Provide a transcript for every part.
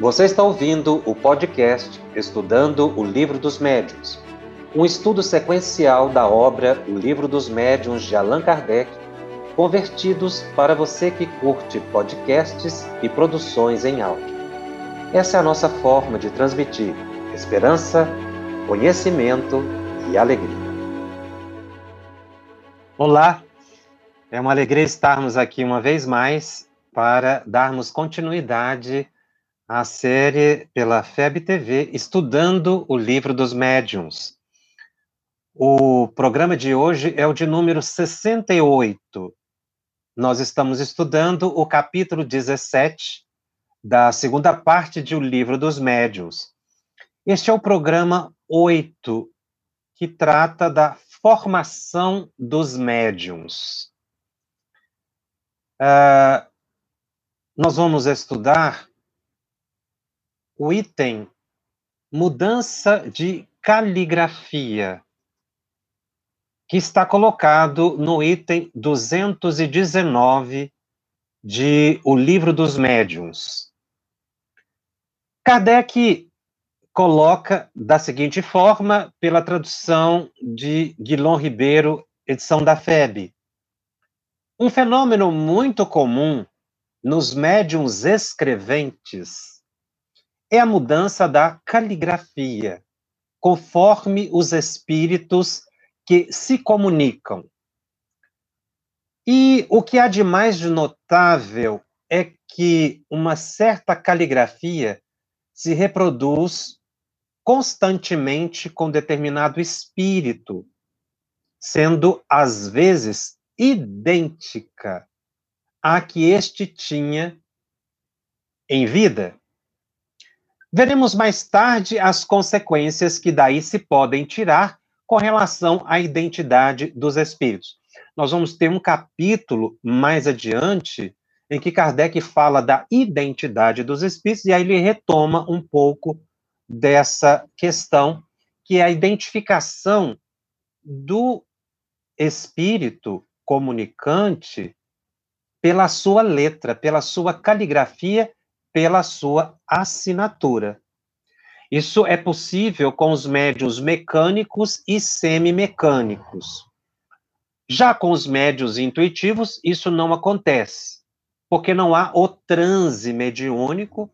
Você está ouvindo o podcast Estudando o Livro dos Médiuns, um estudo sequencial da obra O Livro dos Médiuns de Allan Kardec, convertidos para você que curte podcasts e produções em áudio. Essa é a nossa forma de transmitir esperança, conhecimento e alegria. Olá, é uma alegria estarmos aqui uma vez mais para darmos continuidade a série pela FEB TV, Estudando o Livro dos Médiuns. O programa de hoje é o de número 68. Nós estamos estudando o capítulo 17 da segunda parte de O Livro dos Médiuns. Este é o programa 8, que trata da formação dos médiuns. Nós vamos estudar o item mudança de caligrafia, que está colocado no item 219 de O Livro dos Médiuns. Kardec coloca da seguinte forma, pela tradução de Guillon Ribeiro, edição da FEB. Um fenômeno muito comum nos médiuns escreventes é a mudança da caligrafia, conforme os espíritos que se comunicam. E o que há de mais notável é que uma certa caligrafia se reproduz constantemente com determinado espírito, sendo às vezes idêntica à que este tinha em vida. Veremos mais tarde as consequências que daí se podem tirar com relação à identidade dos espíritos. Nós vamos ter um capítulo mais adiante em que Kardec fala da identidade dos espíritos e aí ele retoma um pouco dessa questão, que é a identificação do espírito comunicante pela sua letra, pela sua caligrafia, pela sua assinatura. Isso é possível com os médiuns mecânicos e semimecânicos. Já com os médiuns intuitivos, isso não acontece, porque não há o transe mediúnico.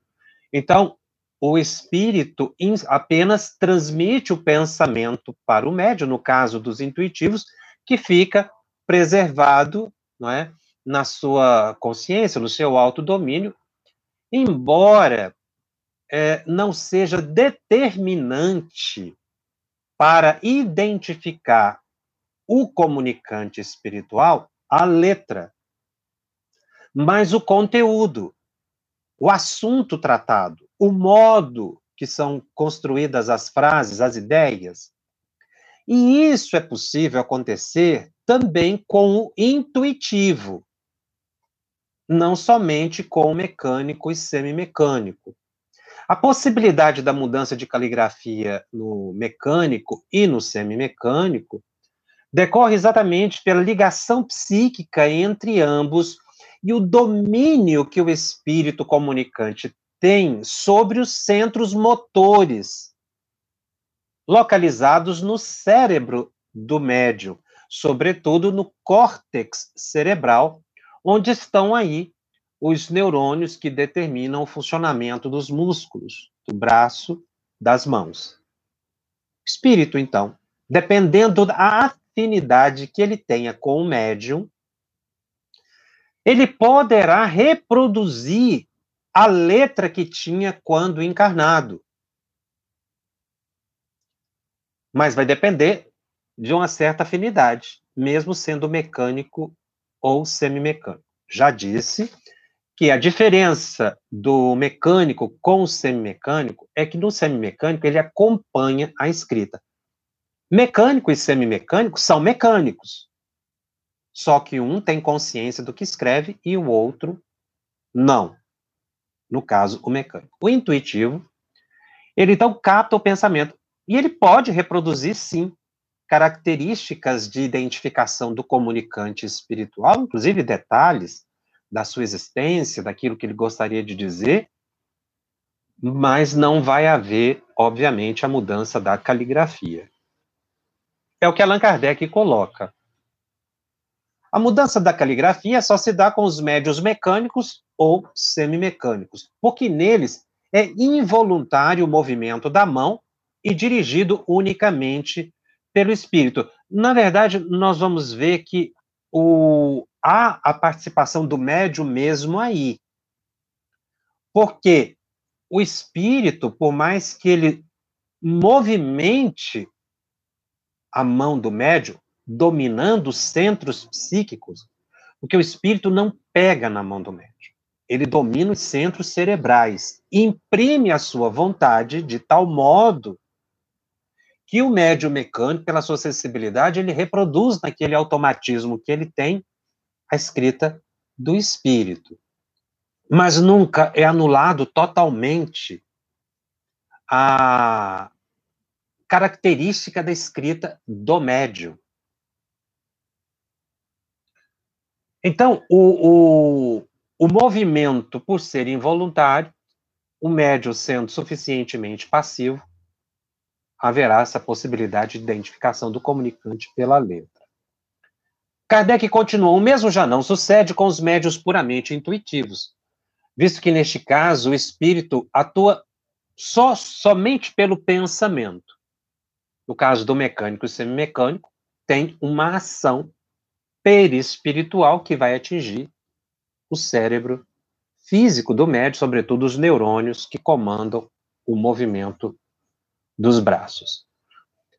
Então, o espírito apenas transmite o pensamento para o médium, no caso dos intuitivos, que fica preservado, não é, na sua consciência, no seu autodomínio, embora não seja determinante para identificar o comunicante espiritual a letra, mas o conteúdo, o assunto tratado, o modo que são construídas as frases, as ideias. E isso é possível acontecer também com o intuitivo, não somente com o mecânico e semimecânico. A possibilidade da mudança de caligrafia no mecânico e no semimecânico decorre exatamente pela ligação psíquica entre ambos e o domínio que o espírito comunicante tem sobre os centros motores localizados no cérebro do médium, sobretudo no córtex cerebral, onde estão aí os neurônios que determinam o funcionamento dos músculos, do braço, das mãos. Espírito, então, dependendo da afinidade que ele tenha com o médium, ele poderá reproduzir a letra que tinha quando encarnado. Mas vai depender de uma certa afinidade, mesmo sendo mecânico ou semimecânico. Já disse que a diferença do mecânico com o semimecânico é que no semimecânico ele acompanha a escrita. Mecânico e semimecânico são mecânicos, só que um tem consciência do que escreve e o outro não. No caso, o mecânico. O intuitivo, ele então capta o pensamento e ele pode reproduzir, sim, características de identificação do comunicante espiritual, inclusive detalhes da sua existência, daquilo que ele gostaria de dizer, mas não vai haver, obviamente, a mudança da caligrafia. É o que Allan Kardec coloca. A mudança da caligrafia só se dá com os médiuns mecânicos ou semimecânicos, porque neles é involuntário o movimento da mão e dirigido unicamente pelo espírito. Na verdade, nós vamos ver que há a participação do médium mesmo aí, porque o espírito, por mais que ele movimente a mão do médium, dominando os centros psíquicos, porque o espírito não pega na mão do médium. Ele domina os centros cerebrais, imprime a sua vontade de tal modo que o médium mecânico, pela sua sensibilidade, ele reproduz naquele automatismo que ele tem a escrita do espírito. Mas nunca é anulado totalmente a característica da escrita do médium. Então, o movimento, por ser involuntário, o médium sendo suficientemente passivo, haverá essa possibilidade de identificação do comunicante pela letra. Kardec continua, o mesmo já não sucede com os médiuns puramente intuitivos, visto que, neste caso, o espírito atua somente pelo pensamento. No caso do mecânico e semimecânico, tem uma ação perispiritual que vai atingir o cérebro físico do médium, sobretudo os neurônios que comandam o movimento dos braços.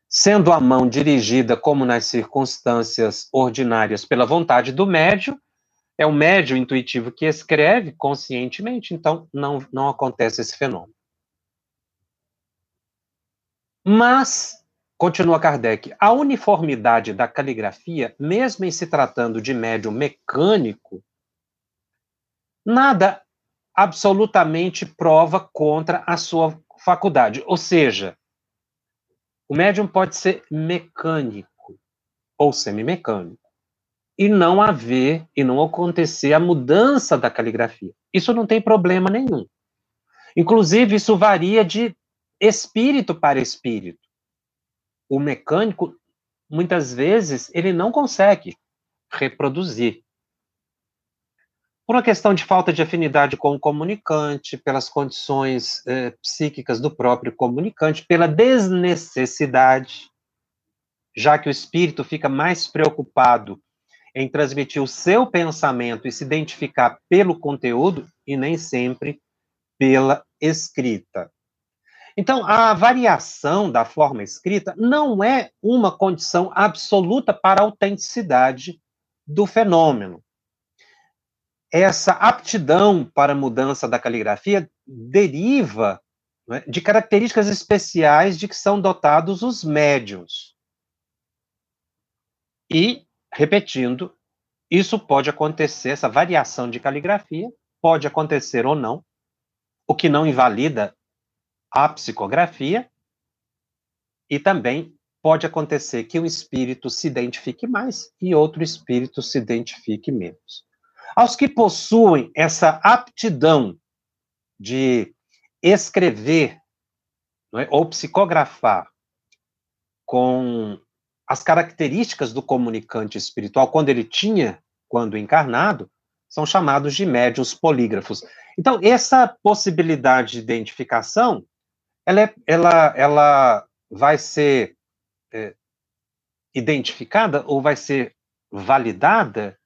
Sendo a mão dirigida, como nas circunstâncias ordinárias, pela vontade do médium, é o médium intuitivo que escreve conscientemente, então não acontece esse fenômeno. Mas, continua Kardec, a uniformidade da caligrafia, mesmo em se tratando de médium mecânico, nada absolutamente prova contra a sua faculdade. Ou seja, o médium pode ser mecânico ou semimecânico e não haver, e não acontecer a mudança da caligrafia. Isso não tem problema nenhum. Inclusive, isso varia de espírito para espírito. O mecânico, muitas vezes, ele não consegue reproduzir. Por uma questão de falta de afinidade com o comunicante, pelas condições psíquicas do próprio comunicante, pela desnecessidade, já que o espírito fica mais preocupado em transmitir o seu pensamento e se identificar pelo conteúdo, e nem sempre pela escrita. Então, a variação da forma escrita não é uma condição absoluta para a autenticidade do fenômeno. Essa aptidão para a mudança da caligrafia deriva, né, de características especiais de que são dotados os médiuns. E, repetindo, isso pode acontecer, essa variação de caligrafia pode acontecer ou não, o que não invalida a psicografia, e também pode acontecer que um espírito se identifique mais e outro espírito se identifique menos. Aos que possuem essa aptidão de escrever, não é, ou psicografar com as características do comunicante espiritual, quando encarnado, são chamados de médiuns polígrafos. Então, essa possibilidade de identificação, ela vai ser identificada ou vai ser validada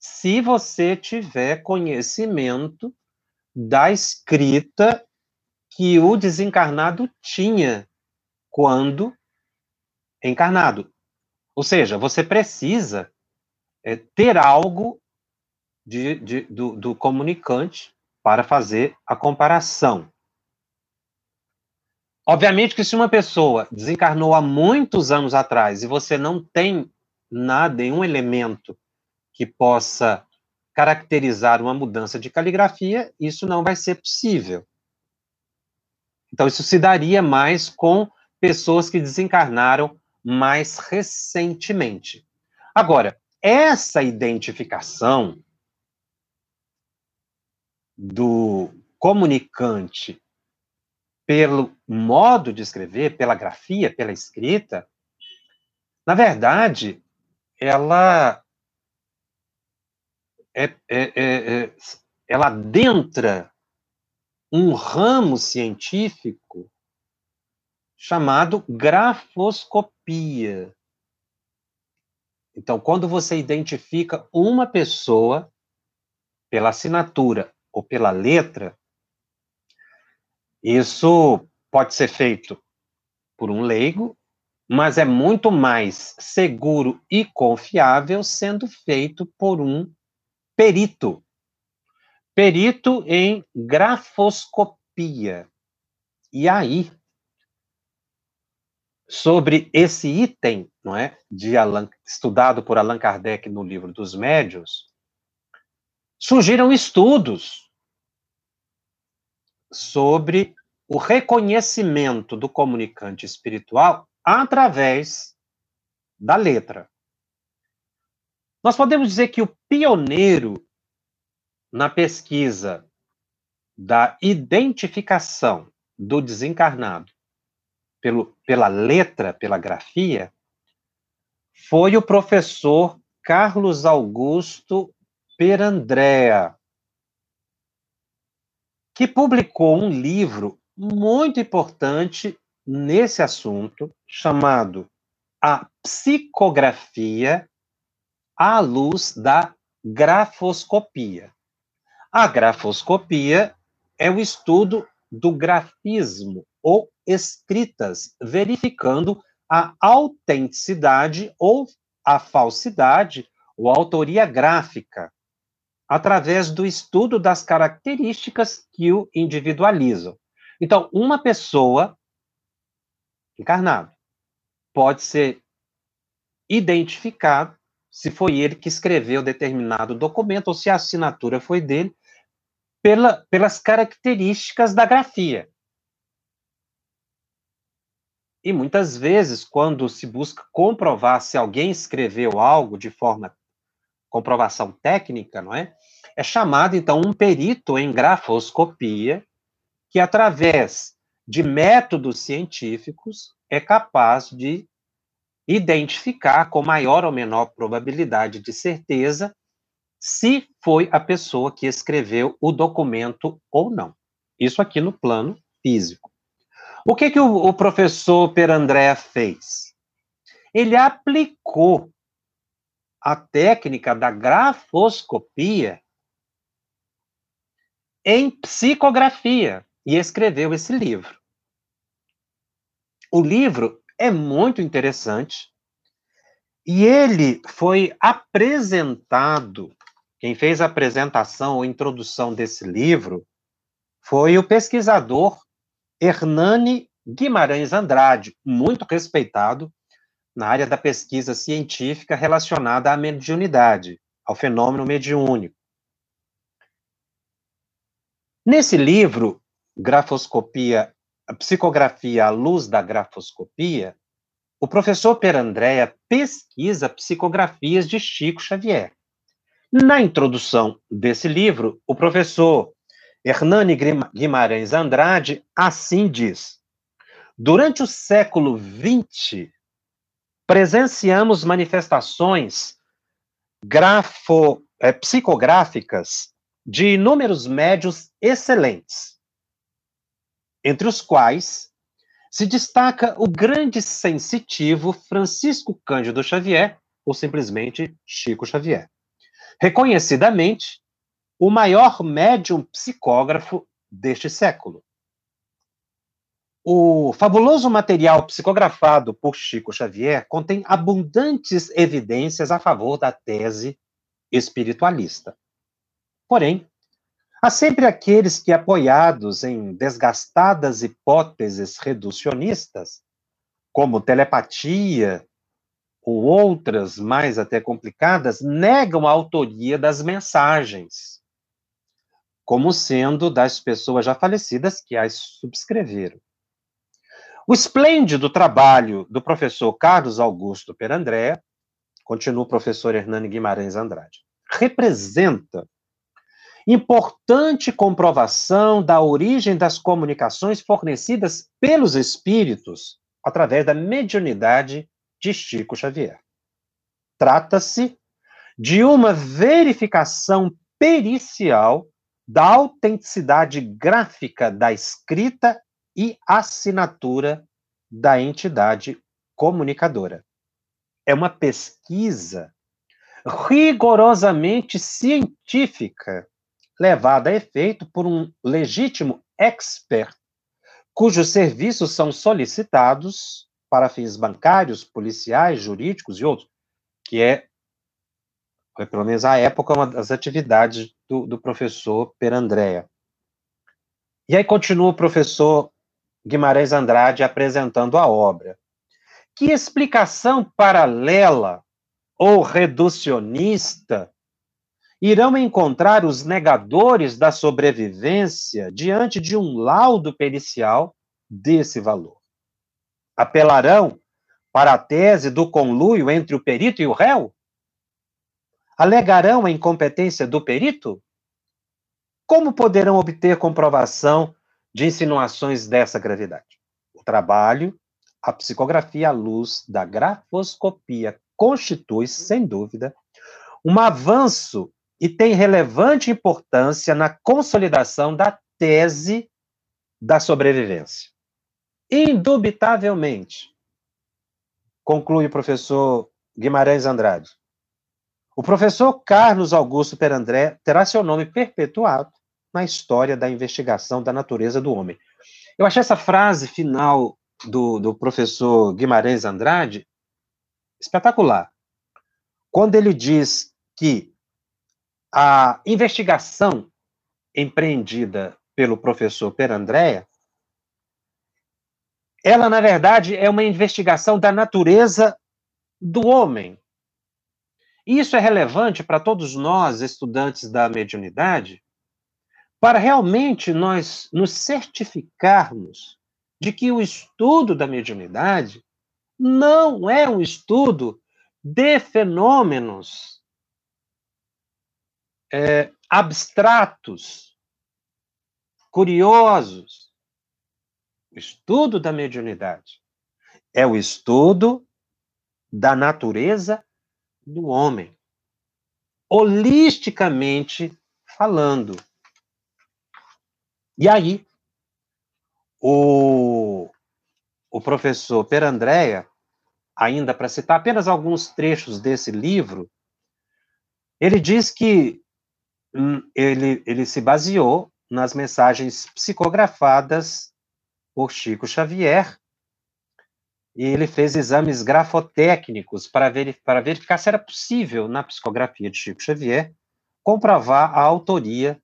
se você tiver conhecimento da escrita que o desencarnado tinha quando encarnado. Ou seja, você precisa ter algo do comunicante para fazer a comparação. Obviamente que se uma pessoa desencarnou há muitos anos atrás e você não tem nenhum elemento que possa caracterizar uma mudança de caligrafia, isso não vai ser possível. Então, isso se daria mais com pessoas que desencarnaram mais recentemente. Agora, essa identificação do comunicante pelo modo de escrever, pela grafia, pela escrita, na verdade, ela ela adentra um ramo científico chamado grafoscopia. Então, quando você identifica uma pessoa pela assinatura ou pela letra, isso pode ser feito por um leigo, mas é muito mais seguro e confiável sendo feito por um perito. Perito em grafoscopia. E aí, sobre esse item, não é, de estudado por Allan Kardec no Livro dos Médiuns, surgiram estudos sobre o reconhecimento do comunicante espiritual através da letra. Nós podemos dizer que o pioneiro na pesquisa da identificação do desencarnado pela letra, pela grafia, foi o professor Carlos Augusto Perandréa, que publicou um livro muito importante nesse assunto, chamado A Psicografia à Luz da Grafoscopia. A grafoscopia é o estudo do grafismo ou escritas, verificando a autenticidade ou a falsidade ou autoria gráfica, através do estudo das características que o individualizam. Então, uma pessoa encarnada pode ser identificada se foi ele que escreveu determinado documento ou se a assinatura foi dele, pelas características da grafia. E muitas vezes, quando se busca comprovar se alguém escreveu algo de forma comprovação técnica, não é? É chamado, então, um perito em grafoscopia, que através de métodos científicos é capaz de identificar com maior ou menor probabilidade de certeza se foi a pessoa que escreveu o documento ou não. Isso aqui no plano físico. O que o professor Perandréa fez? Ele aplicou a técnica da grafoscopia em psicografia e escreveu esse livro. O livro é muito interessante e ele foi apresentado, quem fez a apresentação ou introdução desse livro foi o pesquisador Hernani Guimarães Andrade, muito respeitado na área da pesquisa científica relacionada à mediunidade, ao fenômeno mediúnico. Nesse livro, Grafoscopia, a Psicografia à Luz da Grafoscopia, o professor Perandréa pesquisa psicografias de Chico Xavier. Na introdução desse livro, o professor Hernani Guimarães Andrade assim diz: durante o século XX, presenciamos manifestações psicográficas de inúmeros médiuns excelentes, entre os quais se destaca o grande sensitivo Francisco Cândido Xavier, ou simplesmente Chico Xavier, reconhecidamente o maior médium psicógrafo deste século. O fabuloso material psicografado por Chico Xavier contém abundantes evidências a favor da tese espiritualista. Porém, há sempre aqueles que, apoiados em desgastadas hipóteses reducionistas, como telepatia ou outras mais até complicadas, negam a autoria das mensagens, como sendo das pessoas já falecidas que as subscreveram. O esplêndido trabalho do professor Carlos Augusto Perandréa, continua o professor Hernani Guimarães Andrade, representa importante comprovação da origem das comunicações fornecidas pelos espíritos através da mediunidade de Chico Xavier. Trata-se de uma verificação pericial da autenticidade gráfica da escrita e assinatura da entidade comunicadora. É uma pesquisa rigorosamente científica, levada a efeito por um legítimo expert, cujos serviços são solicitados para fins bancários, policiais, jurídicos e outros, que é, pelo menos à época, uma das atividades do professor Perandréa. E aí continua o professor Guimarães Andrade apresentando a obra. Que explicação paralela ou reducionista irão encontrar os negadores da sobrevivência diante de um laudo pericial desse valor? Apelarão para a tese do conluio entre o perito e o réu? Alegarão a incompetência do perito? Como poderão obter comprovação de insinuações dessa gravidade? O trabalho, A Psicografia à Luz da Grafoscopia, constitui, sem dúvida, um avanço e tem relevante importância na consolidação da tese da sobrevivência. Indubitavelmente, conclui o professor Guimarães Andrade, o professor Carlos Augusto Perandréa terá seu nome perpetuado na história da investigação da natureza do homem. Eu achei essa frase final do professor Guimarães Andrade espetacular. Quando ele diz que a investigação empreendida pelo professor Perandréa, ela, na verdade, é uma investigação da natureza do homem. Isso é relevante para todos nós, estudantes da mediunidade, para realmente nós nos certificarmos de que o estudo da mediunidade não é um estudo de fenômenos abstratos, curiosos. O estudo da mediunidade é o estudo da natureza do homem, holisticamente falando. E aí, o professor Perandréa, ainda para citar apenas alguns trechos desse livro, ele diz que ele se baseou nas mensagens psicografadas por Chico Xavier e ele fez exames grafotécnicos para verificar se era possível, na psicografia de Chico Xavier, comprovar a autoria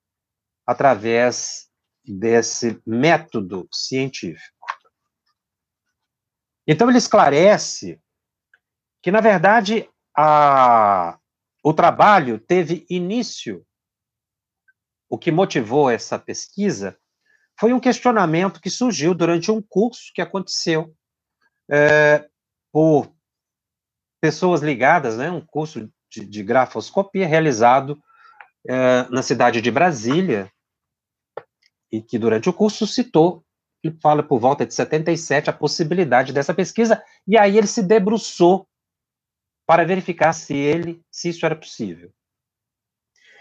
através desse método científico. Então, ele esclarece que, na verdade, o trabalho teve início. O que motivou essa pesquisa foi um questionamento que surgiu durante um curso que aconteceu por pessoas ligadas, né, um curso de grafoscopia realizado na cidade de Brasília, e que durante o curso citou, ele fala por volta de 77, a possibilidade dessa pesquisa, e aí ele se debruçou para verificar se isso era possível.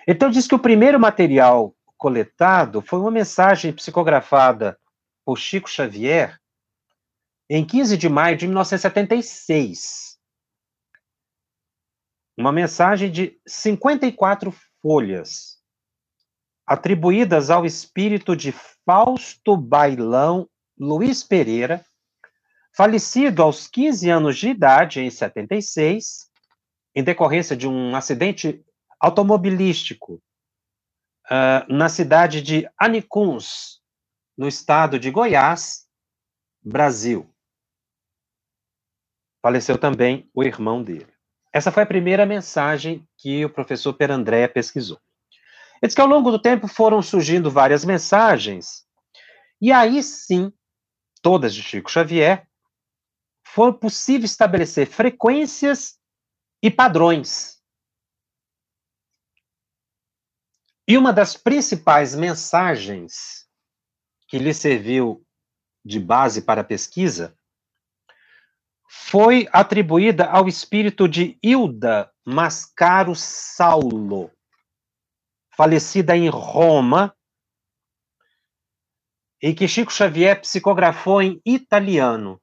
Então, diz que o primeiro material coletado foi uma mensagem psicografada por Chico Xavier em 15 de maio de 1976. Uma mensagem de 54 folhas, atribuídas ao espírito de Fausto Bailão Luiz Pereira, falecido aos 15 anos de idade, em 76, em decorrência de um acidente automobilístico na cidade de Anicuns, no estado de Goiás, Brasil. Faleceu também o irmão dele. Essa foi a primeira mensagem que o professor Perandréa pesquisou. Ele diz que ao longo do tempo foram surgindo várias mensagens, e aí sim, todas de Chico Xavier, foi possível estabelecer frequências e padrões. E uma das principais mensagens que lhe serviu de base para a pesquisa foi atribuída ao espírito de Hilda Mascaro Saulo, falecida em Roma, e que Chico Xavier psicografou em italiano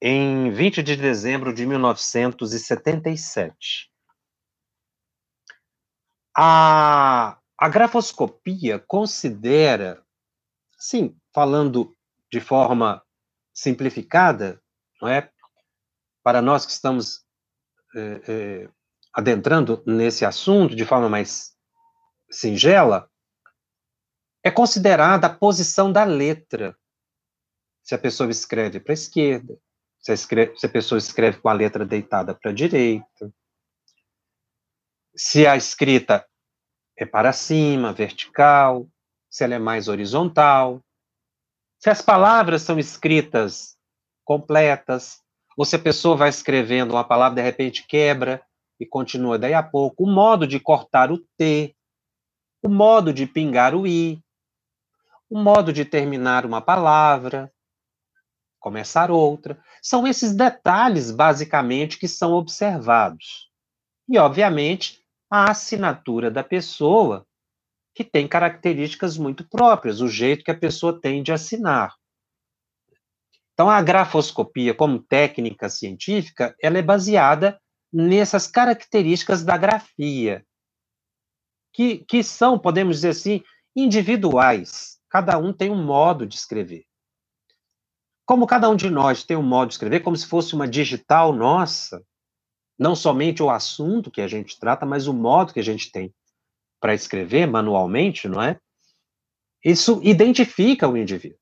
em 20 de dezembro de 1977. A grafoscopia considera, sim, falando de forma simplificada, não é? Para nós que estamos adentrando nesse assunto de forma mais singela, é considerada a posição da letra. Se a pessoa escreve para a esquerda, se a pessoa escreve com a letra deitada para a direita, se a escrita é para cima, vertical, se ela é mais horizontal, se as palavras são escritas completas, ou se a pessoa vai escrevendo uma palavra, de repente quebra e continua daí a pouco, o modo de cortar o T, o modo de pingar o I, o modo de terminar uma palavra, começar outra. São esses detalhes, basicamente, que são observados. E, obviamente, a assinatura da pessoa, que tem características muito próprias, o jeito que a pessoa tem de assinar. Então, a grafoscopia, como técnica científica, ela é baseada nessas características da grafia, que são, podemos dizer assim, individuais. Cada um tem um modo de escrever. Como cada um de nós tem um modo de escrever, como se fosse uma digital nossa, não somente o assunto que a gente trata, mas o modo que a gente tem para escrever manualmente, não é? Isso identifica o indivíduo.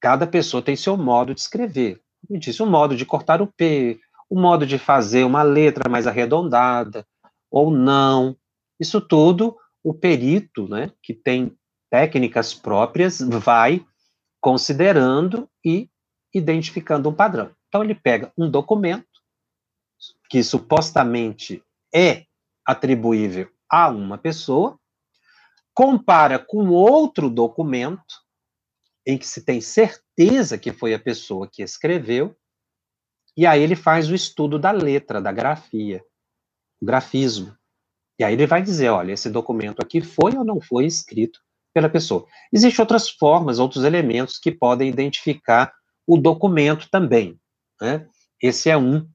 Cada pessoa tem seu modo de escrever. Como eu disse, o modo de cortar o P, o modo de fazer uma letra mais arredondada, ou não. Isso tudo, o perito, né, que tem técnicas próprias, vai considerando e identificando um padrão. Então, ele pega um documento, que supostamente é atribuível a uma pessoa, compara com outro documento, em que se tem certeza que foi a pessoa que escreveu, e aí ele faz o estudo da letra, da grafia, o grafismo. E aí ele vai dizer, olha, esse documento aqui foi ou não foi escrito pela pessoa. Existem outras formas, outros elementos que podem identificar o documento também, né? Esse é um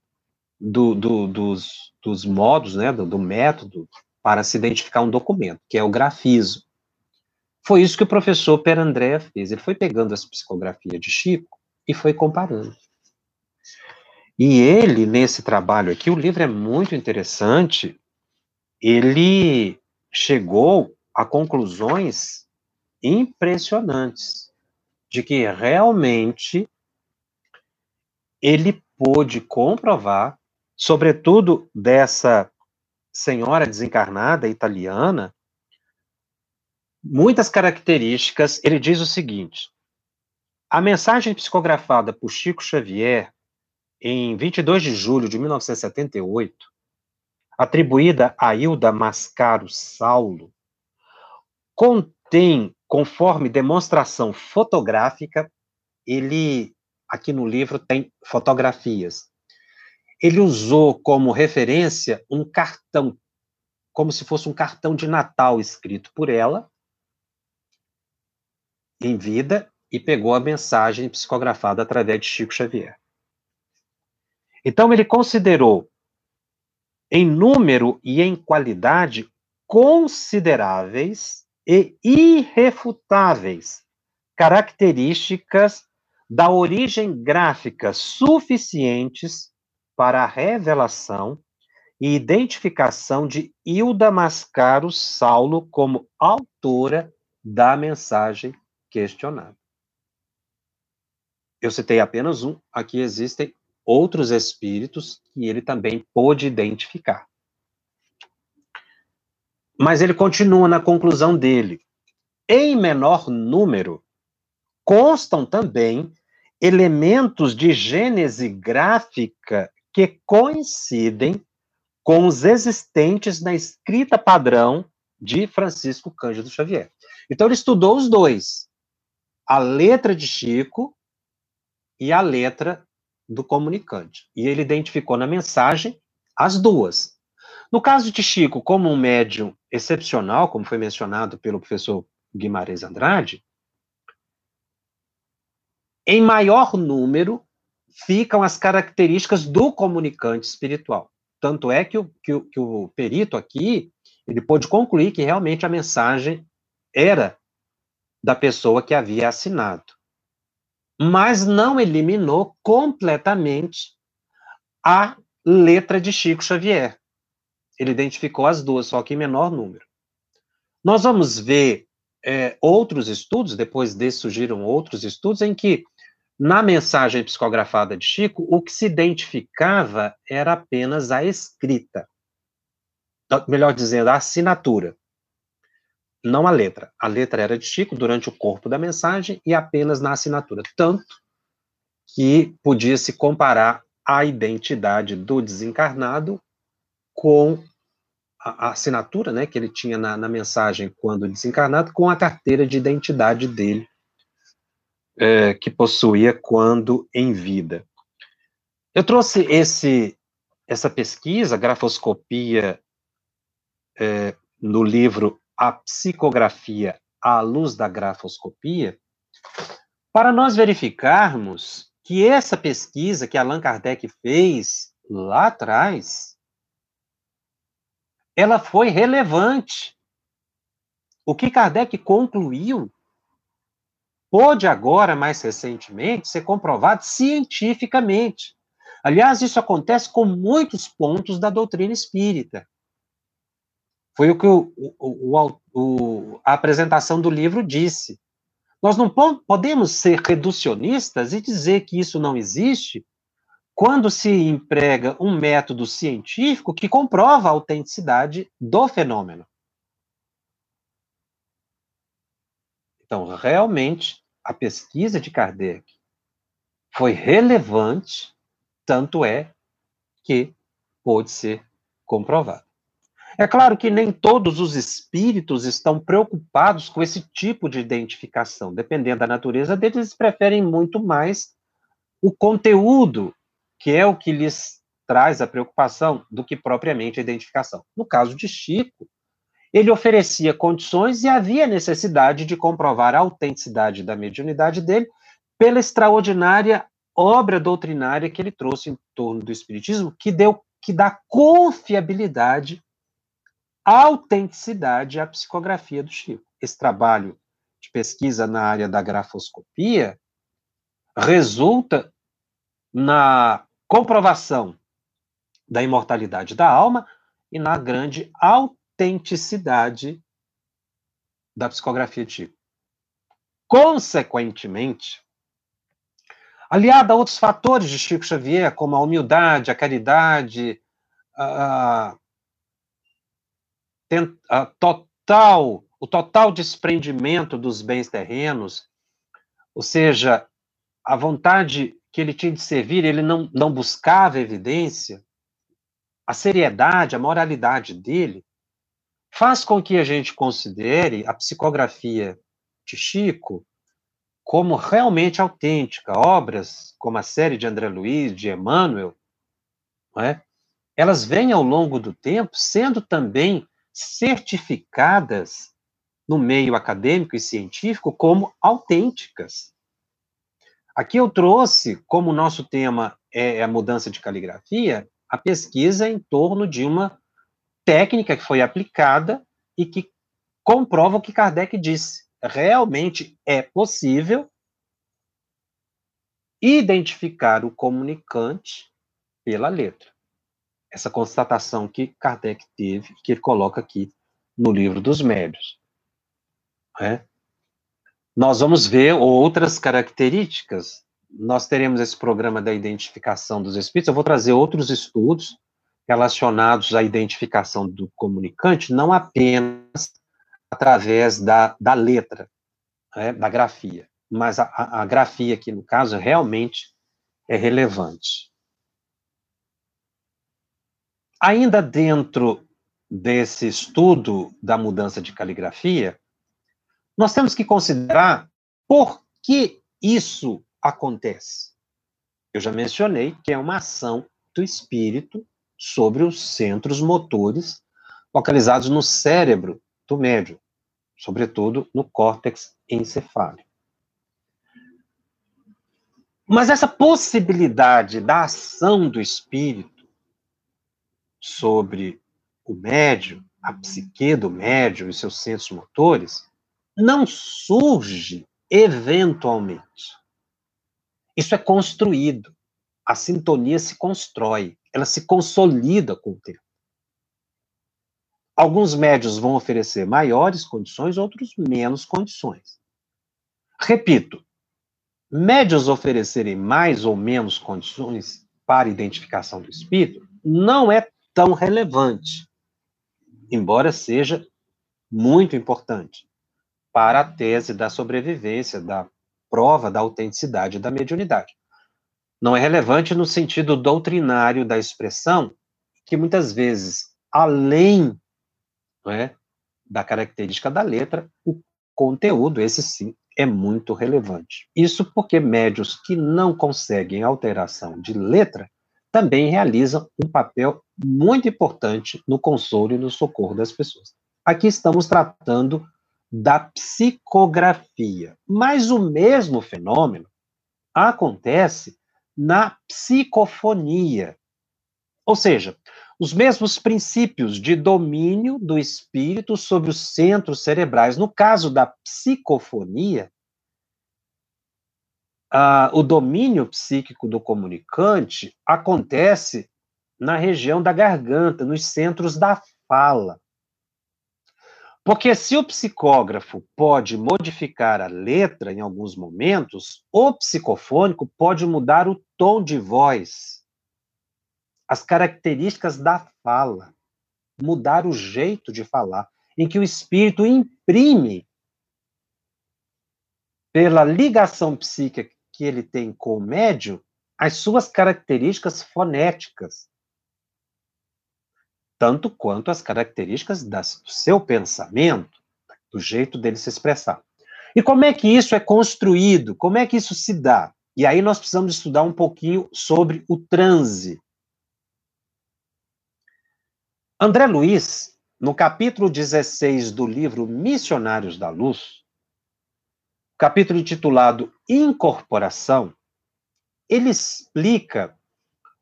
dos modos, né, do método para se identificar um documento, que é o grafismo. Foi isso que o professor Perandréa fez. Ele foi pegando as psicografias de Chico e foi comparando. E ele, nesse trabalho aqui, o livro é muito interessante, ele chegou a conclusões impressionantes de que realmente ele pôde comprovar, sobretudo dessa senhora desencarnada italiana, muitas características. Ele diz o seguinte: a mensagem psicografada por Chico Xavier em 22 de julho de 1978, atribuída a Hilda Mascaro Saulo, contém, conforme demonstração fotográfica, ele, aqui no livro tem fotografias, ele usou como referência um cartão, como se fosse um cartão de Natal escrito por ela, em vida, e pegou a mensagem psicografada através de Chico Xavier. Então, ele considerou em número e em qualidade consideráveis e irrefutáveis características da origem gráfica suficientes para a revelação e identificação de Hilda Mascaro Saulo como autora da mensagem questionada. Eu citei apenas um, aqui existem outros espíritos que ele também pôde identificar. Mas ele continua na conclusão dele. Em menor número, constam também elementos de gênese gráfica que coincidem com os existentes na escrita padrão de Francisco Cândido Xavier. Então, ele estudou os dois, a letra de Chico e a letra do comunicante. E ele identificou na mensagem as duas. No caso de Chico, como um médium excepcional, como foi mencionado pelo professor Guimarães Andrade, em maior número ficam as características do comunicante espiritual. Tanto é que o perito aqui, ele pôde concluir que realmente a mensagem era da pessoa que havia assinado. Mas não eliminou completamente a letra de Chico Xavier. Ele identificou as duas, só que em menor número. Nós vamos ver outros estudos, depois desses surgiram outros estudos, em que na mensagem psicografada de Chico, o que se identificava era apenas a escrita. Melhor dizendo, a assinatura. Não a letra. A letra era de Chico durante o corpo da mensagem e apenas na assinatura. Tanto que podia se comparar a identidade do desencarnado com a assinatura, né, que ele tinha na mensagem quando desencarnado, com a carteira de identidade dele. Que possuía quando em vida. Eu trouxe essa pesquisa, grafoscopia, no livro A Psicografia à Luz da Grafoscopia, para nós verificarmos que essa pesquisa que Allan Kardec fez lá atrás, ela foi relevante. O que Kardec concluiu pôde agora, mais recentemente, ser comprovado cientificamente. Aliás, isso acontece com muitos pontos da doutrina espírita. Foi o que a apresentação do livro disse. Nós não podemos ser reducionistas e dizer que isso não existe quando se emprega um método científico que comprova a autenticidade do fenômeno. Então, realmente, a pesquisa de Kardec foi relevante, tanto é que pôde ser comprovada. É claro que nem todos os espíritos estão preocupados com esse tipo de identificação. Dependendo da natureza deles, eles preferem muito mais o conteúdo, que é o que lhes traz a preocupação, do que propriamente a identificação. No caso de Chico, ele oferecia condições e havia necessidade de comprovar a autenticidade da mediunidade dele pela extraordinária obra doutrinária que ele trouxe em torno do Espiritismo, que dá confiabilidade, autenticidade à psicografia do Chico. Esse trabalho de pesquisa na área da grafoscopia resulta na comprovação da imortalidade da alma e na grande autenticidade da psicografia de Chico. Consequentemente, aliada a outros fatores de Chico Xavier, como a humildade, a caridade, o total desprendimento dos bens terrenos, ou seja, a vontade que ele tinha de servir, ele não buscava evidência, a seriedade, a moralidade dele, faz com que a gente considere a psicografia de Chico como realmente autêntica. Obras como a série de André Luiz, de Emmanuel, não é? Elas vêm ao longo do tempo sendo também certificadas no meio acadêmico e científico como autênticas. Aqui eu trouxe, como o nosso tema é a mudança de caligrafia, a pesquisa em torno de uma técnica que foi aplicada e que comprova o que Kardec disse. Realmente é possível identificar o comunicante pela letra. Essa constatação que Kardec teve, que ele coloca aqui no Livro dos Médiuns. Nós vamos ver outras características. Nós teremos esse programa da identificação dos espíritos. Eu vou trazer outros estudos relacionados à identificação do comunicante, não apenas através da letra, da grafia, mas a grafia aqui, no caso, realmente é relevante. Ainda dentro desse estudo da mudança de caligrafia, nós temos que considerar por que isso acontece. Eu já mencionei que é uma ação do espírito sobre os centros motores localizados no cérebro do médium, sobretudo no córtex encefálico. Mas essa possibilidade da ação do espírito sobre o médium, a psique do médium e seus centros motores, não surge eventualmente. Isso é construído. A sintonia se constrói, ela se consolida com o tempo. Alguns médiuns vão oferecer maiores condições, outros menos condições. Repito, médiuns oferecerem mais ou menos condições para identificação do espírito não é tão relevante, embora seja muito importante para a tese da sobrevivência, da prova da autenticidade da mediunidade. Não é relevante no sentido doutrinário da expressão, que muitas vezes, além, não é, da característica da letra, o conteúdo, esse sim, é muito relevante. Isso porque médiuns que não conseguem alteração de letra também realizam um papel muito importante no consolo e no socorro das pessoas. Aqui estamos tratando da psicografia, mas o mesmo fenômeno acontece na psicofonia. Ou seja, os mesmos princípios de domínio do espírito sobre os centros cerebrais. No caso da psicofonia, o domínio psíquico do comunicante acontece na região da garganta, nos centros da fala. Porque se o psicógrafo pode modificar a letra em alguns momentos, o psicofônico pode mudar o tom de voz, as características da fala, mudar o jeito de falar, em que o espírito imprime, pela ligação psíquica que ele tem com o médium, as suas características fonéticas, tanto quanto as características do seu pensamento, do jeito dele se expressar. E como é que isso é construído? Como é que isso se dá? E aí nós precisamos estudar um pouquinho sobre o transe. André Luiz, no capítulo 16 do livro Missionários da Luz, capítulo intitulado Incorporação, ele explica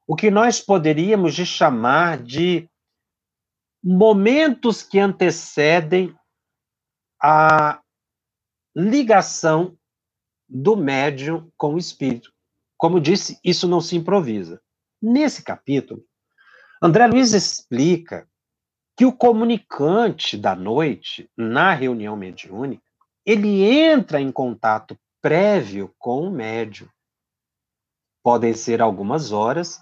o que nós poderíamos de chamar de momentos que antecedem a ligação do médium com o espírito. Como disse, isso não se improvisa. Nesse capítulo, André Luiz explica que o comunicante da noite, na reunião mediúnica, ele entra em contato prévio com o médium. Podem ser algumas horas,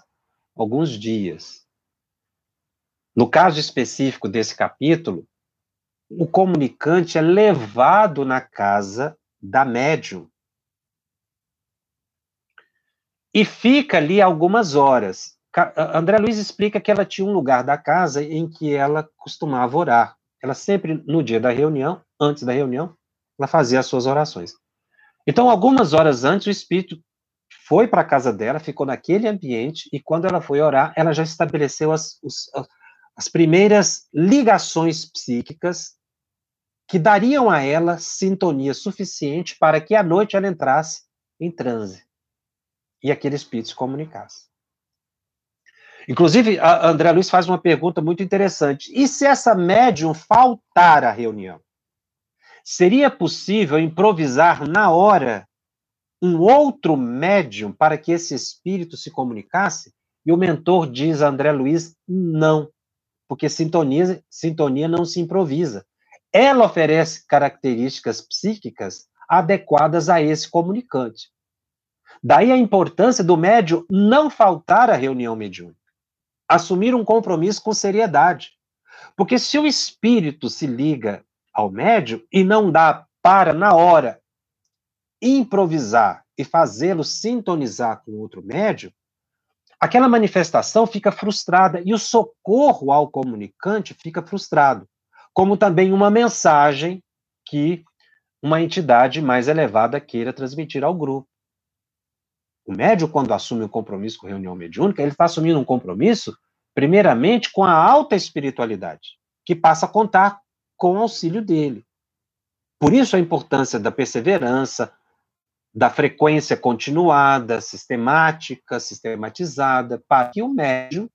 alguns dias. No caso específico desse capítulo, o comunicante é levado na casa da médium e fica ali algumas horas. André Luiz explica que ela tinha um lugar da casa em que ela costumava orar. Ela sempre, no dia da reunião, antes da reunião, ela fazia as suas orações. Então, algumas horas antes, o espírito foi para a casa dela, ficou naquele ambiente, e quando ela foi orar, ela já estabeleceu as primeiras ligações psíquicas que dariam a ela sintonia suficiente para que à noite ela entrasse em transe e aquele espírito se comunicasse. Inclusive, a André Luiz faz uma pergunta muito interessante. E se essa médium faltar à reunião? Seria possível improvisar na hora um outro médium para que esse espírito se comunicasse? E o mentor diz a André Luiz, não. Porque sintonia não se improvisa. Ela oferece características psíquicas adequadas a esse comunicante. Daí a importância do médium não faltar à reunião mediúnica. Assumir um compromisso com seriedade. Porque se o espírito se liga ao médium e não dá para, na hora, improvisar e fazê-lo sintonizar com outro médium, aquela manifestação fica frustrada e o socorro ao comunicante fica frustrado, como também uma mensagem que uma entidade mais elevada queira transmitir ao grupo. O médium, quando assume um compromisso com a reunião mediúnica, ele está assumindo um compromisso, primeiramente, com a alta espiritualidade, que passa a contar com o auxílio dele. Por isso a importância da perseverança, da frequência continuada, sistemática, sistematizada, para que o médium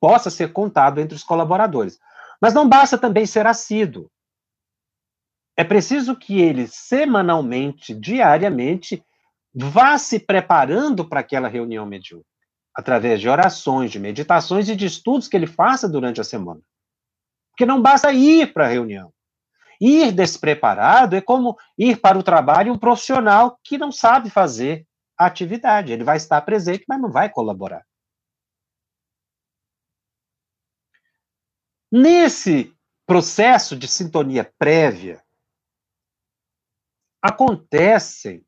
possa ser contado entre os colaboradores. Mas não basta também ser assíduo. É preciso que ele, semanalmente, diariamente, vá se preparando para aquela reunião mediúnica, através de orações, de meditações e de estudos que ele faça durante a semana. Porque não basta ir para a reunião. Ir despreparado é como ir para o trabalho um profissional que não sabe fazer a atividade. Ele vai estar presente, mas não vai colaborar. Nesse processo de sintonia prévia, acontecem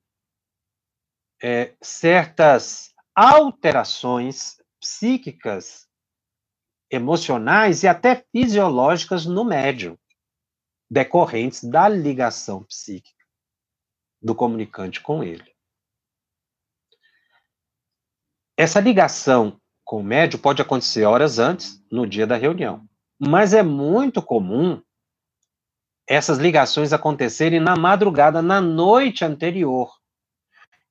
certas alterações psíquicas, emocionais e até fisiológicas no médium, decorrentes da ligação psíquica do comunicante com ele. Essa ligação com o médium pode acontecer horas antes, no dia da reunião, mas é muito comum essas ligações acontecerem na madrugada, na noite anterior,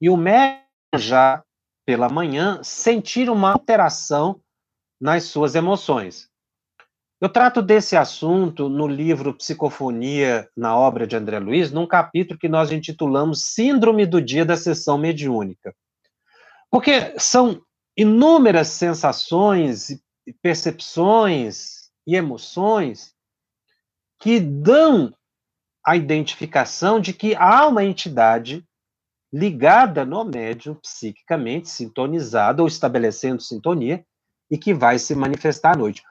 e o médium já pela manhã sentir uma alteração nas suas emoções. Eu trato desse assunto no livro Psicofonia, na obra de André Luiz, num capítulo que nós intitulamos Síndrome do Dia da Sessão Mediúnica. Porque são inúmeras sensações, percepções e emoções que dão a identificação de que há uma entidade ligada no médium psiquicamente, sintonizada ou estabelecendo sintonia, e que vai se manifestar à noite.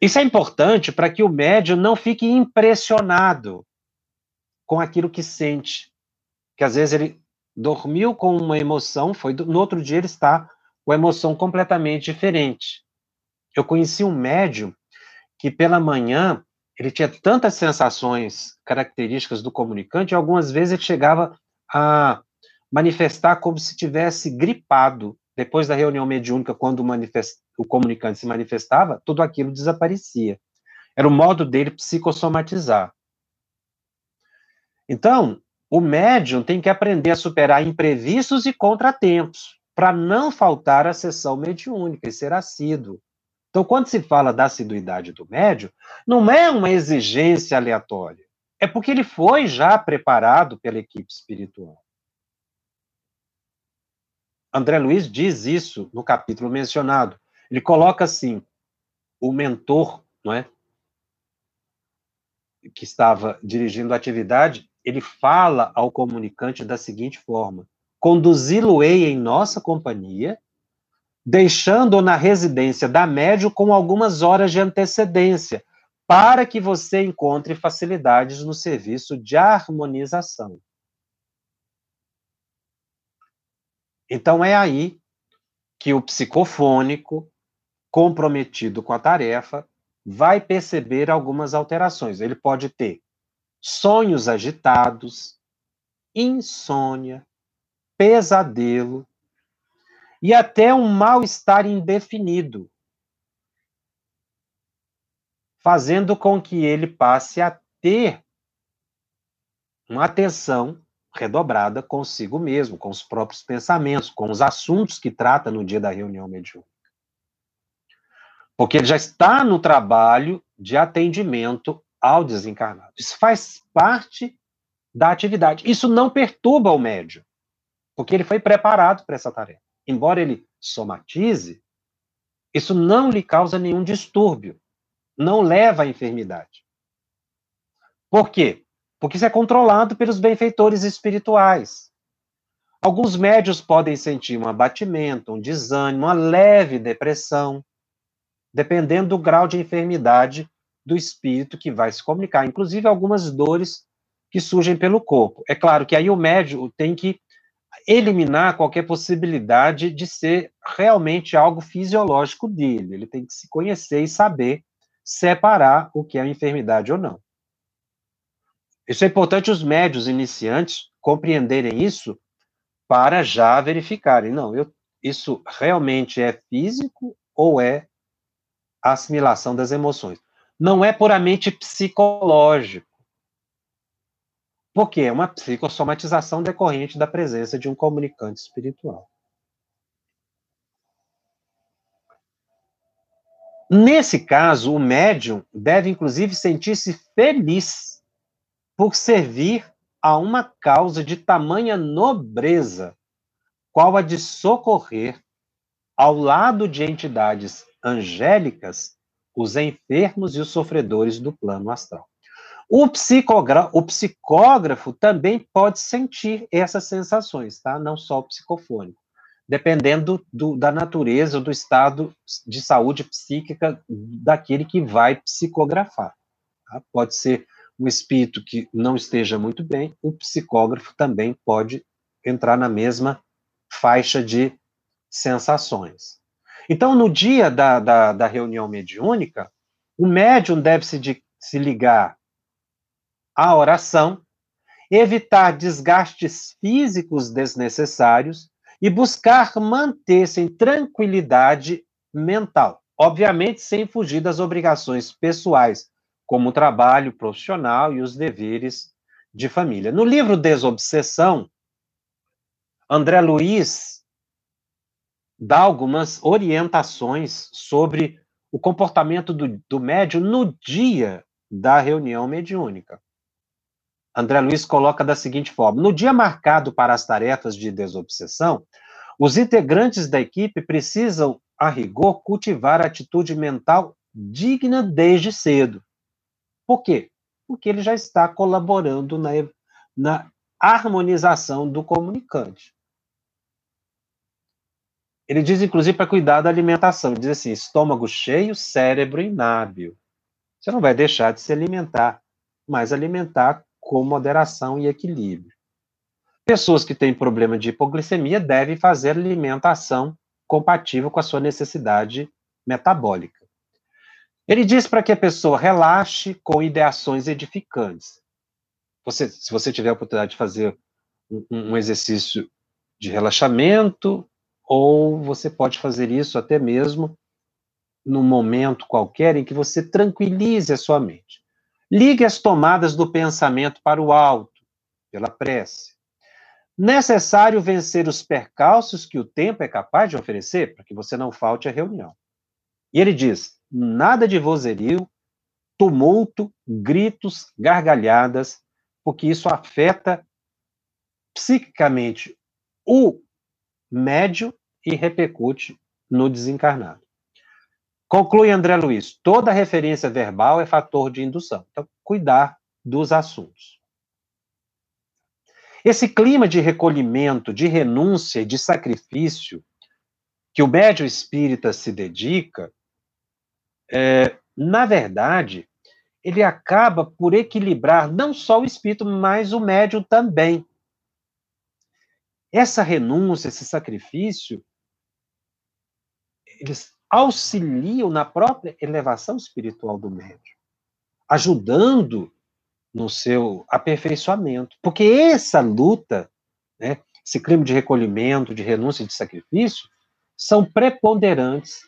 Isso é importante para que o médium não fique impressionado com aquilo que sente. Que às vezes ele dormiu com uma emoção, no outro dia ele está com a emoção completamente diferente. Eu conheci um médium que pela manhã ele tinha tantas sensações características do comunicante, e algumas vezes ele chegava a manifestar como se tivesse gripado. Depois da reunião mediúnica, quando o comunicante se manifestava, tudo aquilo desaparecia. Era o modo dele psicossomatizar. Então, o médium tem que aprender a superar imprevistos e contratempos, para não faltar à sessão mediúnica e ser assíduo. Então, quando se fala da assiduidade do médium, não é uma exigência aleatória, é porque ele foi já preparado pela equipe espiritual. André Luiz diz isso no capítulo mencionado. Ele coloca assim, o mentor, não é, que estava dirigindo a atividade, ele fala ao comunicante da seguinte forma: conduzi-lo-ei em nossa companhia, deixando-o na residência da médium com algumas horas de antecedência, para que você encontre facilidades no serviço de harmonização. Então é aí que o psicofônico, comprometido com a tarefa, vai perceber algumas alterações. Ele pode ter sonhos agitados, insônia, pesadelo e até um mal-estar indefinido, fazendo com que ele passe a ter uma atenção redobrada consigo mesmo, com os próprios pensamentos, com os assuntos que trata no dia da reunião mediúnica. Porque ele já está no trabalho de atendimento ao desencarnado. Isso faz parte da atividade. Isso não perturba o médium, porque ele foi preparado para essa tarefa. Embora ele somatize, isso não lhe causa nenhum distúrbio, não leva à enfermidade. Por quê? Porque isso é controlado pelos benfeitores espirituais. Alguns médiuns podem sentir um abatimento, um desânimo, uma leve depressão, dependendo do grau de enfermidade do espírito que vai se comunicar, inclusive algumas dores que surgem pelo corpo. É claro que aí o médium tem que eliminar qualquer possibilidade de ser realmente algo fisiológico dele. Ele tem que se conhecer e saber separar o que é uma enfermidade ou não. Isso é importante os médiuns iniciantes compreenderem isso para já verificarem. Não, isso realmente é físico ou é assimilação das emoções? Não é puramente psicológico, porque é uma psicossomatização decorrente da presença de um comunicante espiritual. Nesse caso, o médium deve, inclusive, sentir-se feliz por servir a uma causa de tamanha nobreza, qual a de socorrer, ao lado de entidades angélicas, os enfermos e os sofredores do plano astral. O psicógrafo também pode sentir essas sensações, tá? Não só o psicofônico, dependendo da natureza, do estado de saúde psíquica daquele que vai psicografar. Tá? Pode ser um espírito que não esteja muito bem, o psicógrafo também pode entrar na mesma faixa de sensações. Então, no dia da reunião mediúnica, o médium deve se ligar à oração, evitar desgastes físicos desnecessários e buscar manter-se em tranquilidade mental. Obviamente, sem fugir das obrigações pessoais, como o trabalho profissional e os deveres de família. No livro Desobsessão, André Luiz dá algumas orientações sobre o comportamento do médium no dia da reunião mediúnica. André Luiz coloca da seguinte forma: no dia marcado para as tarefas de desobsessão, os integrantes da equipe precisam, a rigor, cultivar a atitude mental digna desde cedo. Por quê? Porque ele já está colaborando na harmonização do comunicante. Ele diz, inclusive, para cuidar da alimentação. Ele diz assim: estômago cheio, cérebro inábil. Você não vai deixar de se alimentar, mas alimentar com moderação e equilíbrio. Pessoas que têm problema de hipoglicemia devem fazer alimentação compatível com a sua necessidade metabólica. Ele diz para que a pessoa relaxe com ideações edificantes. Se você tiver a oportunidade de fazer um exercício de relaxamento, ou você pode fazer isso até mesmo num momento qualquer em que você tranquilize a sua mente. Ligue as tomadas do pensamento para o alto, pela prece. Necessário vencer os percalços que o tempo é capaz de oferecer para que você não falte à reunião. E ele diz, nada de vozerio, tumulto, gritos, gargalhadas, porque isso afeta psiquicamente o médium e repercute no desencarnado. Conclui André Luiz, toda referência verbal é fator de indução. Então, cuidar dos assuntos. Esse clima de recolhimento, de renúncia e de sacrifício que o médium espírita se dedica, na verdade, ele acaba por equilibrar não só o espírito, mas o médium também. Essa renúncia, esse sacrifício, eles auxiliam na própria elevação espiritual do médium, ajudando no seu aperfeiçoamento. Porque essa luta, né, esse clima de recolhimento, de renúncia e de sacrifício, são preponderantes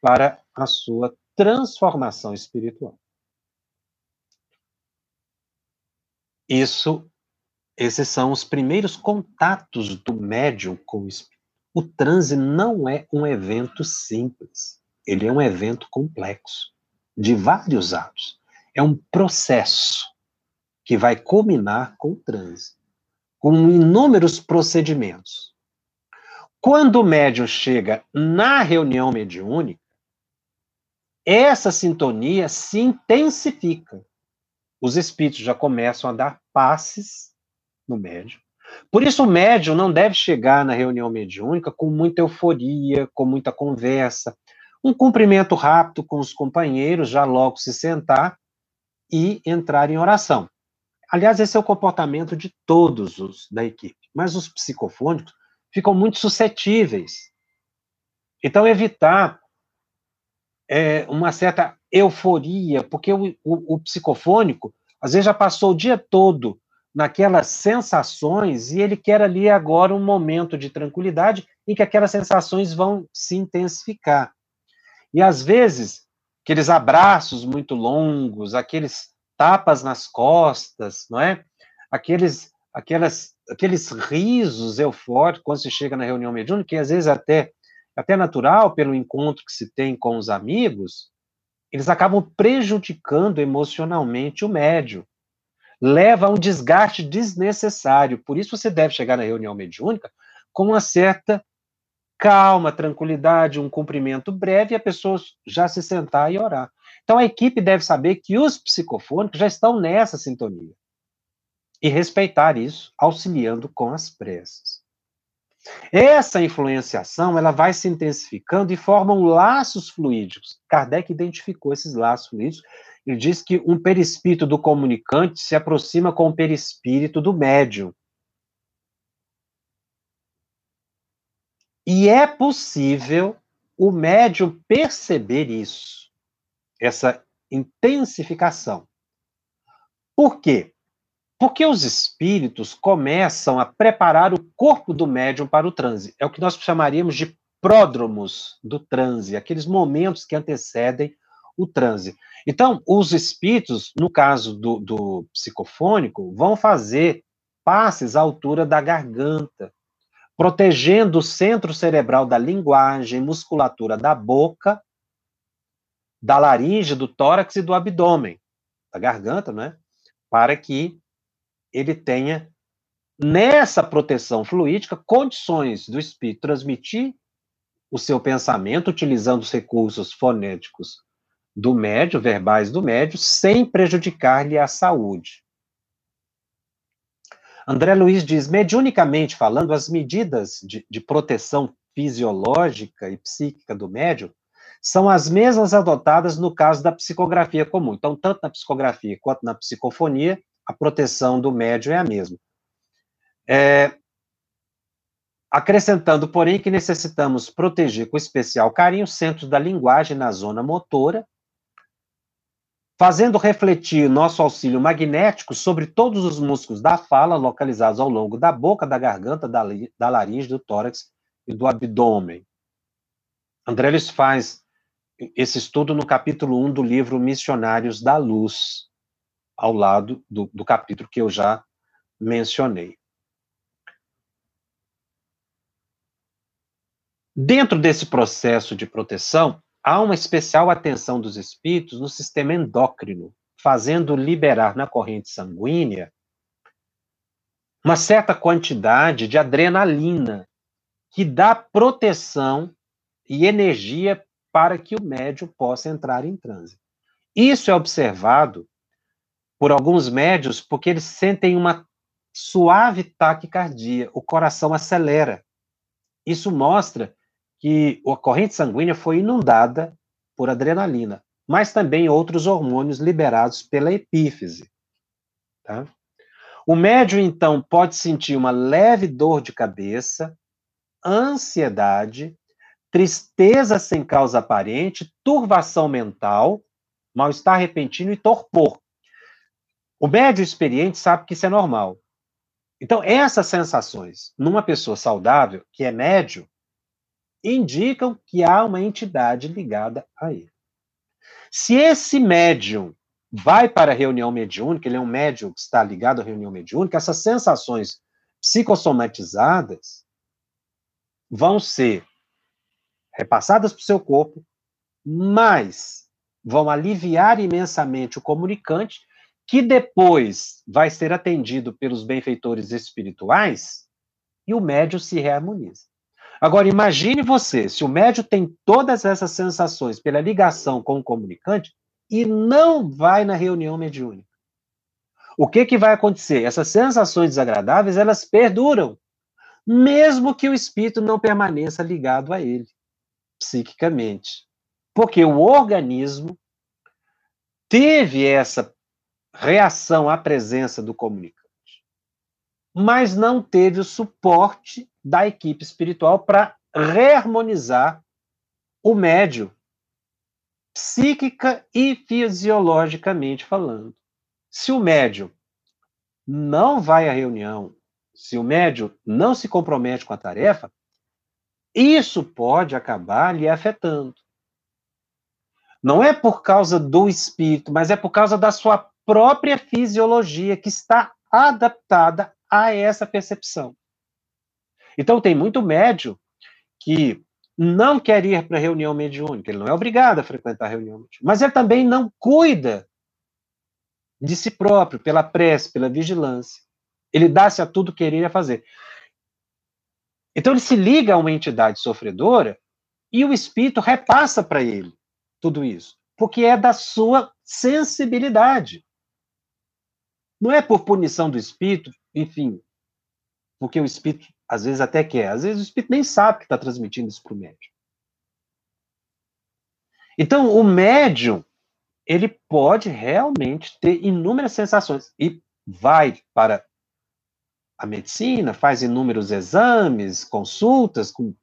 para a sua transformação espiritual. Esses são os primeiros contatos do médium com o espírito. O transe não é um evento simples. Ele é um evento complexo, de vários atos. É um processo que vai culminar com o transe, com inúmeros procedimentos. Quando o médium chega na reunião mediúnica, essa sintonia se intensifica. Os espíritos já começam a dar passes no médium. Por isso, o médium não deve chegar na reunião mediúnica com muita euforia, com muita conversa. Um cumprimento rápido com os companheiros, já logo se sentar e entrar em oração. Aliás, esse é o comportamento de todos da equipe. mas os psicofônicos ficam muito suscetíveis. Então, evitar uma certa euforia, porque o psicofônico, às vezes, já passou o dia todo naquelas sensações e ele quer ali agora um momento de tranquilidade em que aquelas sensações vão se intensificar. E, às vezes, aqueles abraços muito longos, aqueles tapas nas costas, não é? Aqueles risos eufóricos, quando se chega na reunião mediúnica, que às vezes até natural, pelo encontro que se tem com os amigos, eles acabam prejudicando emocionalmente o médium. Leva a um desgaste desnecessário. Por isso você deve chegar na reunião mediúnica com uma certa calma, tranquilidade, um cumprimento breve, e a pessoa já se sentar e orar. Então a equipe deve saber que os psicofônicos já estão nessa sintonia e respeitar isso, auxiliando com as preces. Essa influenciação, ela vai se intensificando e formam laços fluídicos. Kardec identificou esses laços fluídicos. Ele diz que um perispírito do comunicante se aproxima com o perispírito do médium. E é possível o médium perceber isso, essa intensificação. Por quê? Porque os espíritos começam a preparar o corpo do médium para o transe. É o que nós chamaríamos de pródromos do transe, aqueles momentos que antecedem o transe. Então, os espíritos, no caso do psicofônico, vão fazer passes à altura da garganta, protegendo o centro cerebral da linguagem, musculatura da boca, da laringe, do tórax e do abdômen, da garganta, né? Para que ele tenha, nessa proteção fluídica, condições do espírito transmitir o seu pensamento, utilizando os recursos fonéticos do médium, verbais do médium, sem prejudicar-lhe a saúde. André Luiz diz, mediunicamente falando, as medidas de proteção fisiológica e psíquica do médium são as mesmas adotadas no caso da psicografia comum. Então, tanto na psicografia quanto na psicofonia, a proteção do médium é a mesma. Acrescentando, porém, que necessitamos proteger com especial carinho o centro da linguagem na zona motora, fazendo refletir nosso auxílio magnético sobre todos os músculos da fala, localizados ao longo da boca, da garganta, da laringe, do tórax e do abdômen. André Luiz faz esse estudo no capítulo 1 do livro Missionários da Luz, ao lado do capítulo que eu já mencionei. Dentro desse processo de proteção, há uma especial atenção dos espíritos no sistema endócrino, fazendo liberar na corrente sanguínea uma certa quantidade de adrenalina, que dá proteção e energia para que o médium possa entrar em transe. Isso é observado por alguns médiuns porque eles sentem uma suave taquicardia, o coração acelera. Isso mostra que a corrente sanguínea foi inundada por adrenalina, mas também outros hormônios liberados pela epífise. Tá? O médium, então, pode sentir uma leve dor de cabeça, ansiedade, tristeza sem causa aparente, turvação mental, mal-estar repentino e torpor. O médium experiente sabe que isso é normal. Então, essas sensações, numa pessoa saudável, que é médium, indicam que há uma entidade ligada a ele. Se esse médium vai para a reunião mediúnica, ele é um médium que está ligado à reunião mediúnica, essas sensações psicossomatizadas vão ser repassadas para o seu corpo, mas vão aliviar imensamente o comunicante, que depois vai ser atendido pelos benfeitores espirituais, e o médium se reharmoniza. Agora, imagine você, se o médium tem todas essas sensações pela ligação com o comunicante e não vai na reunião mediúnica. O que vai acontecer? Essas sensações desagradáveis, elas perduram, mesmo que o espírito não permaneça ligado a ele, psiquicamente. Porque o organismo teve essa reação à presença do comunicante. mas não teve o suporte da equipe espiritual para reharmonizar o médium, psíquica e fisiologicamente falando. Se o médium não vai à reunião, se o médium não se compromete com a tarefa, isso pode acabar lhe afetando. Não é por causa do espírito, mas é por causa da sua própria fisiologia, que está adaptada a essa percepção. Então, tem muito médium que não quer ir para a reunião mediúnica, ele não é obrigado a frequentar a reunião mediúnica, mas ele também não cuida de si próprio, pela prece, pela vigilância. Ele dá-se a tudo querer e a fazer. Então, ele se liga a uma entidade sofredora e o espírito repassa para ele tudo isso, porque é da sua sensibilidade. Não é por punição do espírito, enfim, porque o espírito às vezes até quer, às vezes o espírito nem sabe que está transmitindo isso para o médium. Então, o médium, ele pode realmente ter inúmeras sensações, e vai para a medicina, faz inúmeros exames, consultas com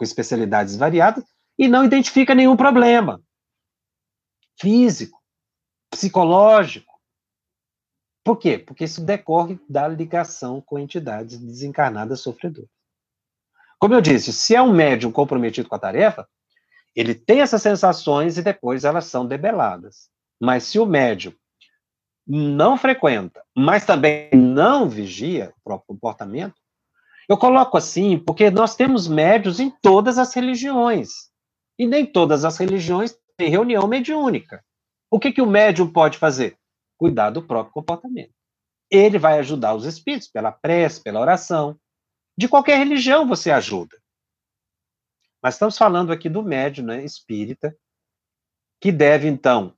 especialidades variadas, e não identifica nenhum problema físico, psicológico. Por quê? Porque isso decorre da ligação com entidades desencarnadas sofredoras. Como eu disse, se é um médium comprometido com a tarefa, ele tem essas sensações e depois elas são debeladas. Mas se o médium não frequenta, mas também não vigia o próprio comportamento, eu coloco assim, porque nós temos médiuns em todas as religiões. E nem todas as religiões têm reunião mediúnica. O que que o médium pode fazer? Cuidar do próprio comportamento. Ele vai ajudar os espíritos pela prece, pela oração. De qualquer religião você ajuda. Mas estamos falando aqui do médium, né, espírita, que deve, então,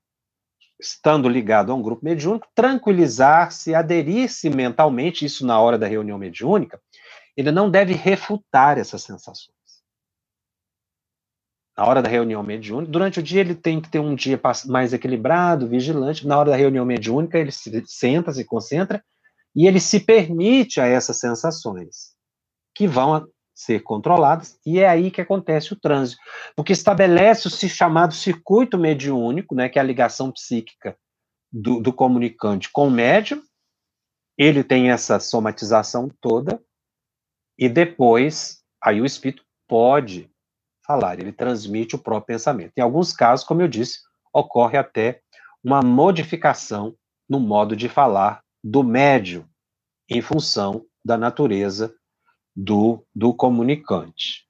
estando ligado a um grupo mediúnico, tranquilizar-se, aderir-se mentalmente, isso na hora da reunião mediúnica. Ele não deve refutar essas sensações. Na hora da reunião mediúnica, durante o dia ele tem que ter um dia mais equilibrado, vigilante. Na hora da reunião mediúnica, ele se senta, se concentra, e ele se permite a essas sensações, que vão ser controladas, e é aí que acontece o trânsito, porque estabelece o chamado circuito mediúnico, né, que é a ligação psíquica do comunicante com o médium. Ele tem essa somatização toda, e depois, aí o espírito pode falar, ele transmite o próprio pensamento. Em alguns casos, como eu disse, ocorre até uma modificação no modo de falar do médium, em função da natureza do comunicante.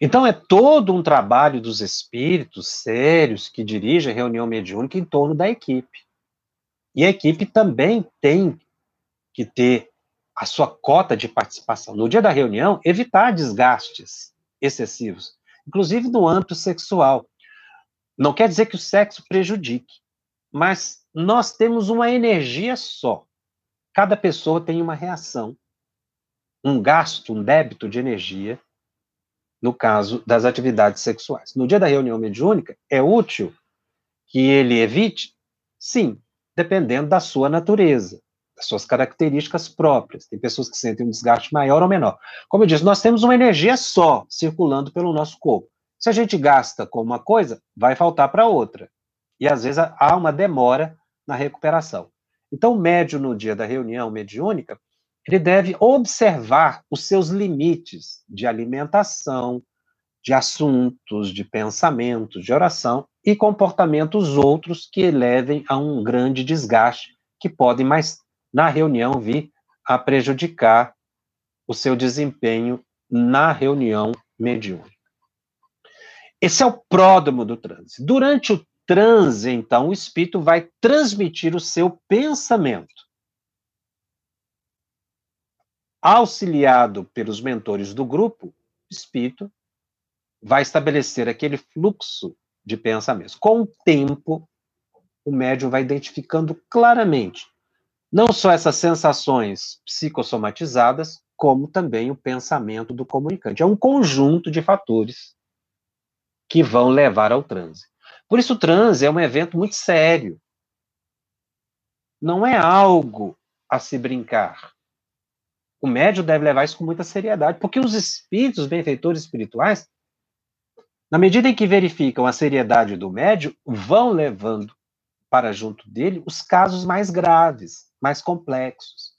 Então, é todo um trabalho dos espíritos sérios que dirige a reunião mediúnica em torno da equipe. E a equipe também tem que ter a sua cota de participação. No dia da reunião, evitar desgastes excessivos, inclusive no âmbito sexual. Não quer dizer que o sexo prejudique, mas nós temos uma energia só. Cada pessoa tem uma reação, um gasto, um débito de energia, no caso das atividades sexuais. No dia da reunião mediúnica, é útil que ele evite? Sim, dependendo da sua natureza, as suas características próprias. Tem pessoas que sentem um desgaste maior ou menor. Como eu disse, nós temos uma energia só circulando pelo nosso corpo. Se a gente gasta com uma coisa, vai faltar para outra. E, às vezes, há uma demora na recuperação. Então, o médium, no dia da reunião mediúnica, ele deve observar os seus limites de alimentação, de assuntos, de pensamentos, de oração e comportamentos outros que elevem a um grande desgaste, que podem mais na reunião vir a prejudicar o seu desempenho na reunião mediúnica. Esse é o pródromo do transe. Durante o transe, então, o espírito vai transmitir o seu pensamento. Auxiliado pelos mentores do grupo, o espírito vai estabelecer aquele fluxo de pensamentos. Com o tempo, o médium vai identificando claramente não só essas sensações psicossomatizadas, como também o pensamento do comunicante. É um conjunto de fatores que vão levar ao transe. Por isso, o transe é um evento muito sério, não é algo a se brincar. O médium deve levar isso com muita seriedade, porque os espíritos, os benfeitores espirituais, na medida em que verificam a seriedade do médium, vão levando para junto dele os casos mais graves, mais complexos.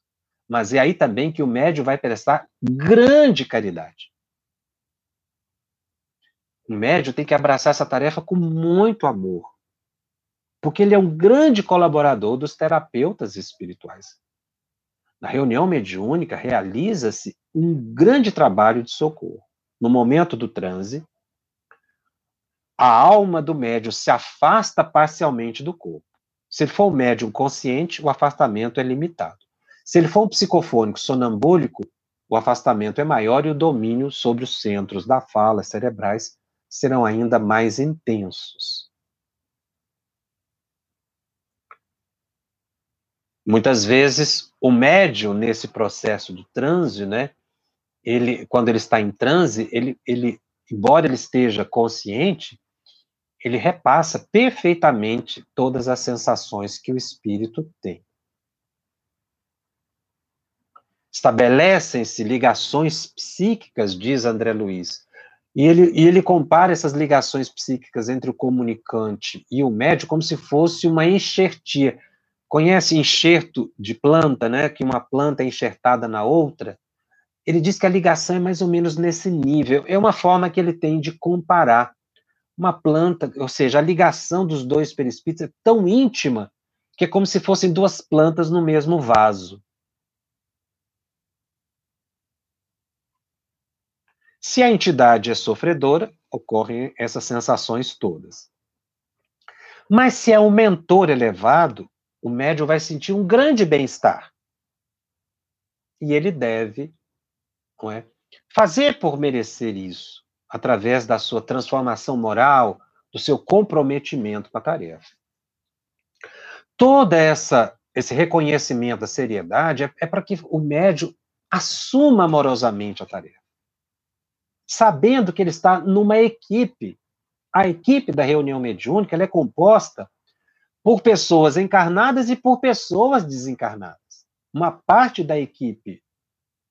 Mas é aí também que o médium vai prestar grande caridade. O médium tem que abraçar essa tarefa com muito amor, porque ele é um grande colaborador dos terapeutas espirituais. Na reunião mediúnica, realiza-se um grande trabalho de socorro. No momento do transe, a alma do médium se afasta parcialmente do corpo. Se ele for um médium consciente, o afastamento é limitado. Se ele for um psicofônico sonambúlico, o afastamento é maior e o domínio sobre os centros da fala cerebrais serão ainda mais intensos. Muitas vezes, o médium, nesse processo do transe, né, quando ele está em transe, embora ele esteja consciente, ele repassa perfeitamente todas as sensações que o espírito tem. Estabelecem-se ligações psíquicas, diz André Luiz, e ele compara essas ligações psíquicas entre o comunicante e o médium como se fosse uma enxertia. Conhece enxerto de planta, né? Que uma planta é enxertada na outra? Ele diz que a ligação é mais ou menos nesse nível. É uma forma que ele tem de comparar uma planta, ou seja, a ligação dos dois perispíritos é tão íntima que é como se fossem duas plantas no mesmo vaso. Se a entidade é sofredora, ocorrem essas sensações todas. Mas se é um mentor elevado, o médium vai sentir um grande bem-estar. E ele deve, não é, fazer por merecer isso, através da sua transformação moral, do seu comprometimento com a tarefa. Todo esse reconhecimento da seriedade é para que o médium assuma amorosamente a tarefa, sabendo que ele está numa equipe. A equipe da reunião mediúnica ela é composta por pessoas encarnadas e por pessoas desencarnadas. Uma parte da equipe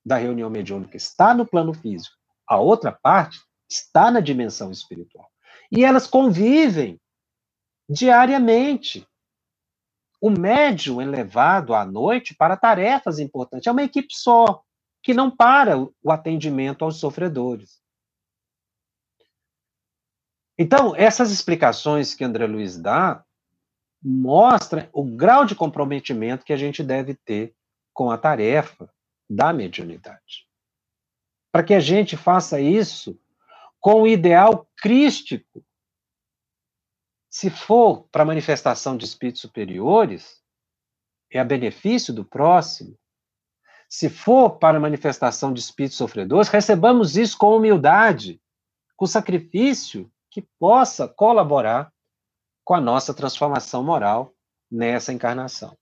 da reunião mediúnica está no plano físico, a outra parte está na dimensão espiritual. E elas convivem diariamente. O médium é levado à noite para tarefas importantes. É uma equipe só, que não para o atendimento aos sofredores. Então, essas explicações que André Luiz dá mostram o grau de comprometimento que a gente deve ter com a tarefa da mediunidade. Para que a gente faça isso com o ideal crístico. Se for para manifestação de espíritos superiores, é a benefício do próximo. Se for para manifestação de espíritos sofredores, recebamos isso com humildade, com sacrifício que possa colaborar com a nossa transformação moral nessa encarnação.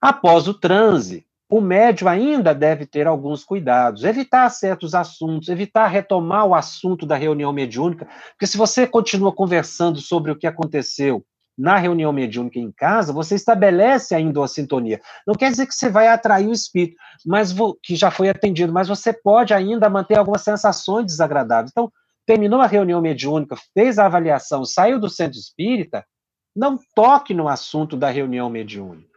Após o transe, o médium ainda deve ter alguns cuidados, evitar certos assuntos, evitar retomar o assunto da reunião mediúnica, porque se você continua conversando sobre o que aconteceu na reunião mediúnica em casa, você estabelece ainda uma sintonia. Não quer dizer que você vai atrair o espírito, mas que já foi atendido, mas você pode ainda manter algumas sensações desagradáveis. Então, terminou a reunião mediúnica, fez a avaliação, saiu do centro espírita, não toque no assunto da reunião mediúnica.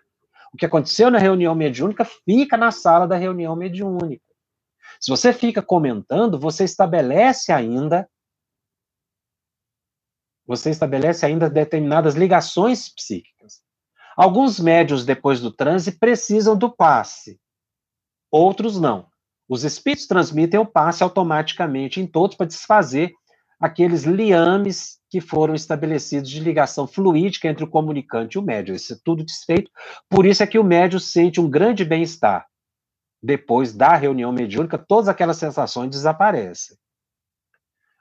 O que aconteceu na reunião mediúnica fica na sala da reunião mediúnica. Se você fica comentando, você estabelece ainda determinadas ligações psíquicas. Alguns médiuns, depois do transe, precisam do passe. Outros não. Os espíritos transmitem o passe automaticamente em todos para desfazer aqueles liames que foram estabelecidos de ligação fluídica entre o comunicante e o médium. Isso é tudo desfeito. Por isso é que o médium sente um grande bem-estar. Depois da reunião mediúnica, todas aquelas sensações desaparecem.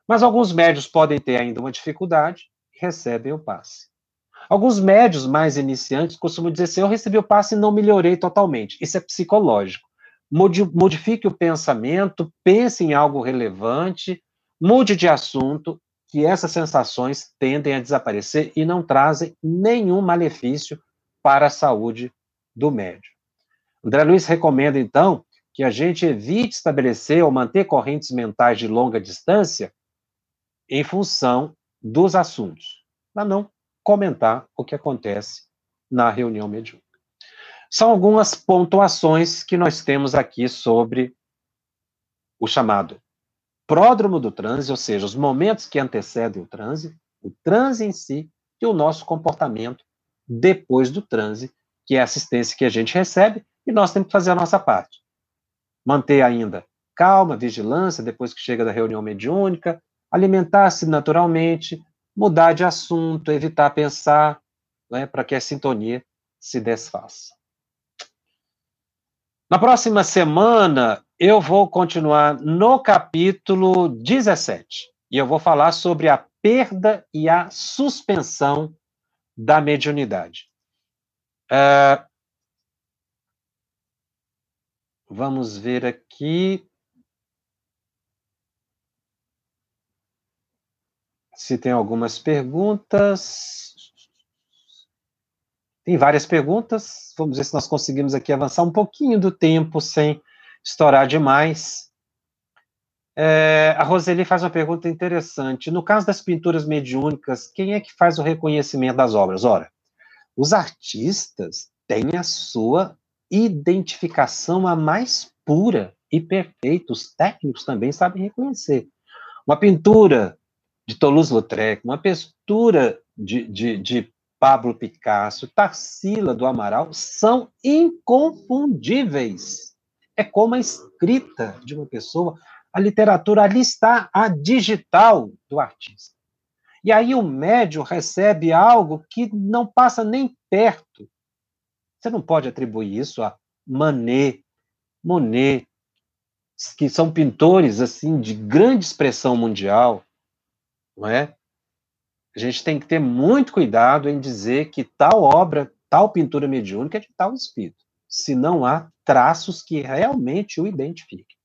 Mas alguns médiuns podem ter ainda uma dificuldade e recebem o passe. Alguns médiuns mais iniciantes costumam dizer assim, eu recebi o passe e não melhorei totalmente. Isso é psicológico. Modifique o pensamento, pense em algo relevante, mude de assunto, que essas sensações tendem a desaparecer e não trazem nenhum malefício para a saúde do médium. André Luiz recomenda, então, que a gente evite estabelecer ou manter correntes mentais de longa distância em função dos assuntos, para não comentar o que acontece na reunião mediúnica. São algumas pontuações que nós temos aqui sobre o chamado pródromo do transe, ou seja, os momentos que antecedem o transe em si, e o nosso comportamento depois do transe, que é a assistência que a gente recebe, e nós temos que fazer a nossa parte. Manter ainda calma, vigilância, depois que chega da reunião mediúnica, alimentar-se naturalmente, mudar de assunto, evitar pensar, né, para que a sintonia se desfaça. Na próxima semana, eu vou continuar no capítulo 17, e eu vou falar sobre a perda e a suspensão da mediunidade. Vamos ver aqui se tem algumas perguntas. Tem várias perguntas. Vamos ver se nós conseguimos aqui avançar um pouquinho do tempo sem estourar demais. A Roseli faz uma pergunta interessante. No caso das pinturas mediúnicas, quem é que faz o reconhecimento das obras? Ora, os artistas têm a sua identificação a mais pura e perfeita. Os técnicos também sabem reconhecer. Uma pintura de Toulouse-Lautrec, uma pintura de Pablo Picasso, Tarsila do Amaral, são inconfundíveis. É como a escrita de uma pessoa, a literatura, ali está a digital do artista. E aí o médium recebe algo que não passa nem perto. Você não pode atribuir isso a Manet, Monet, que são pintores assim de grande expressão mundial, não é? A gente tem que ter muito cuidado em dizer que tal obra, tal pintura mediúnica é de tal espírito, se não há traços que realmente o identifiquem.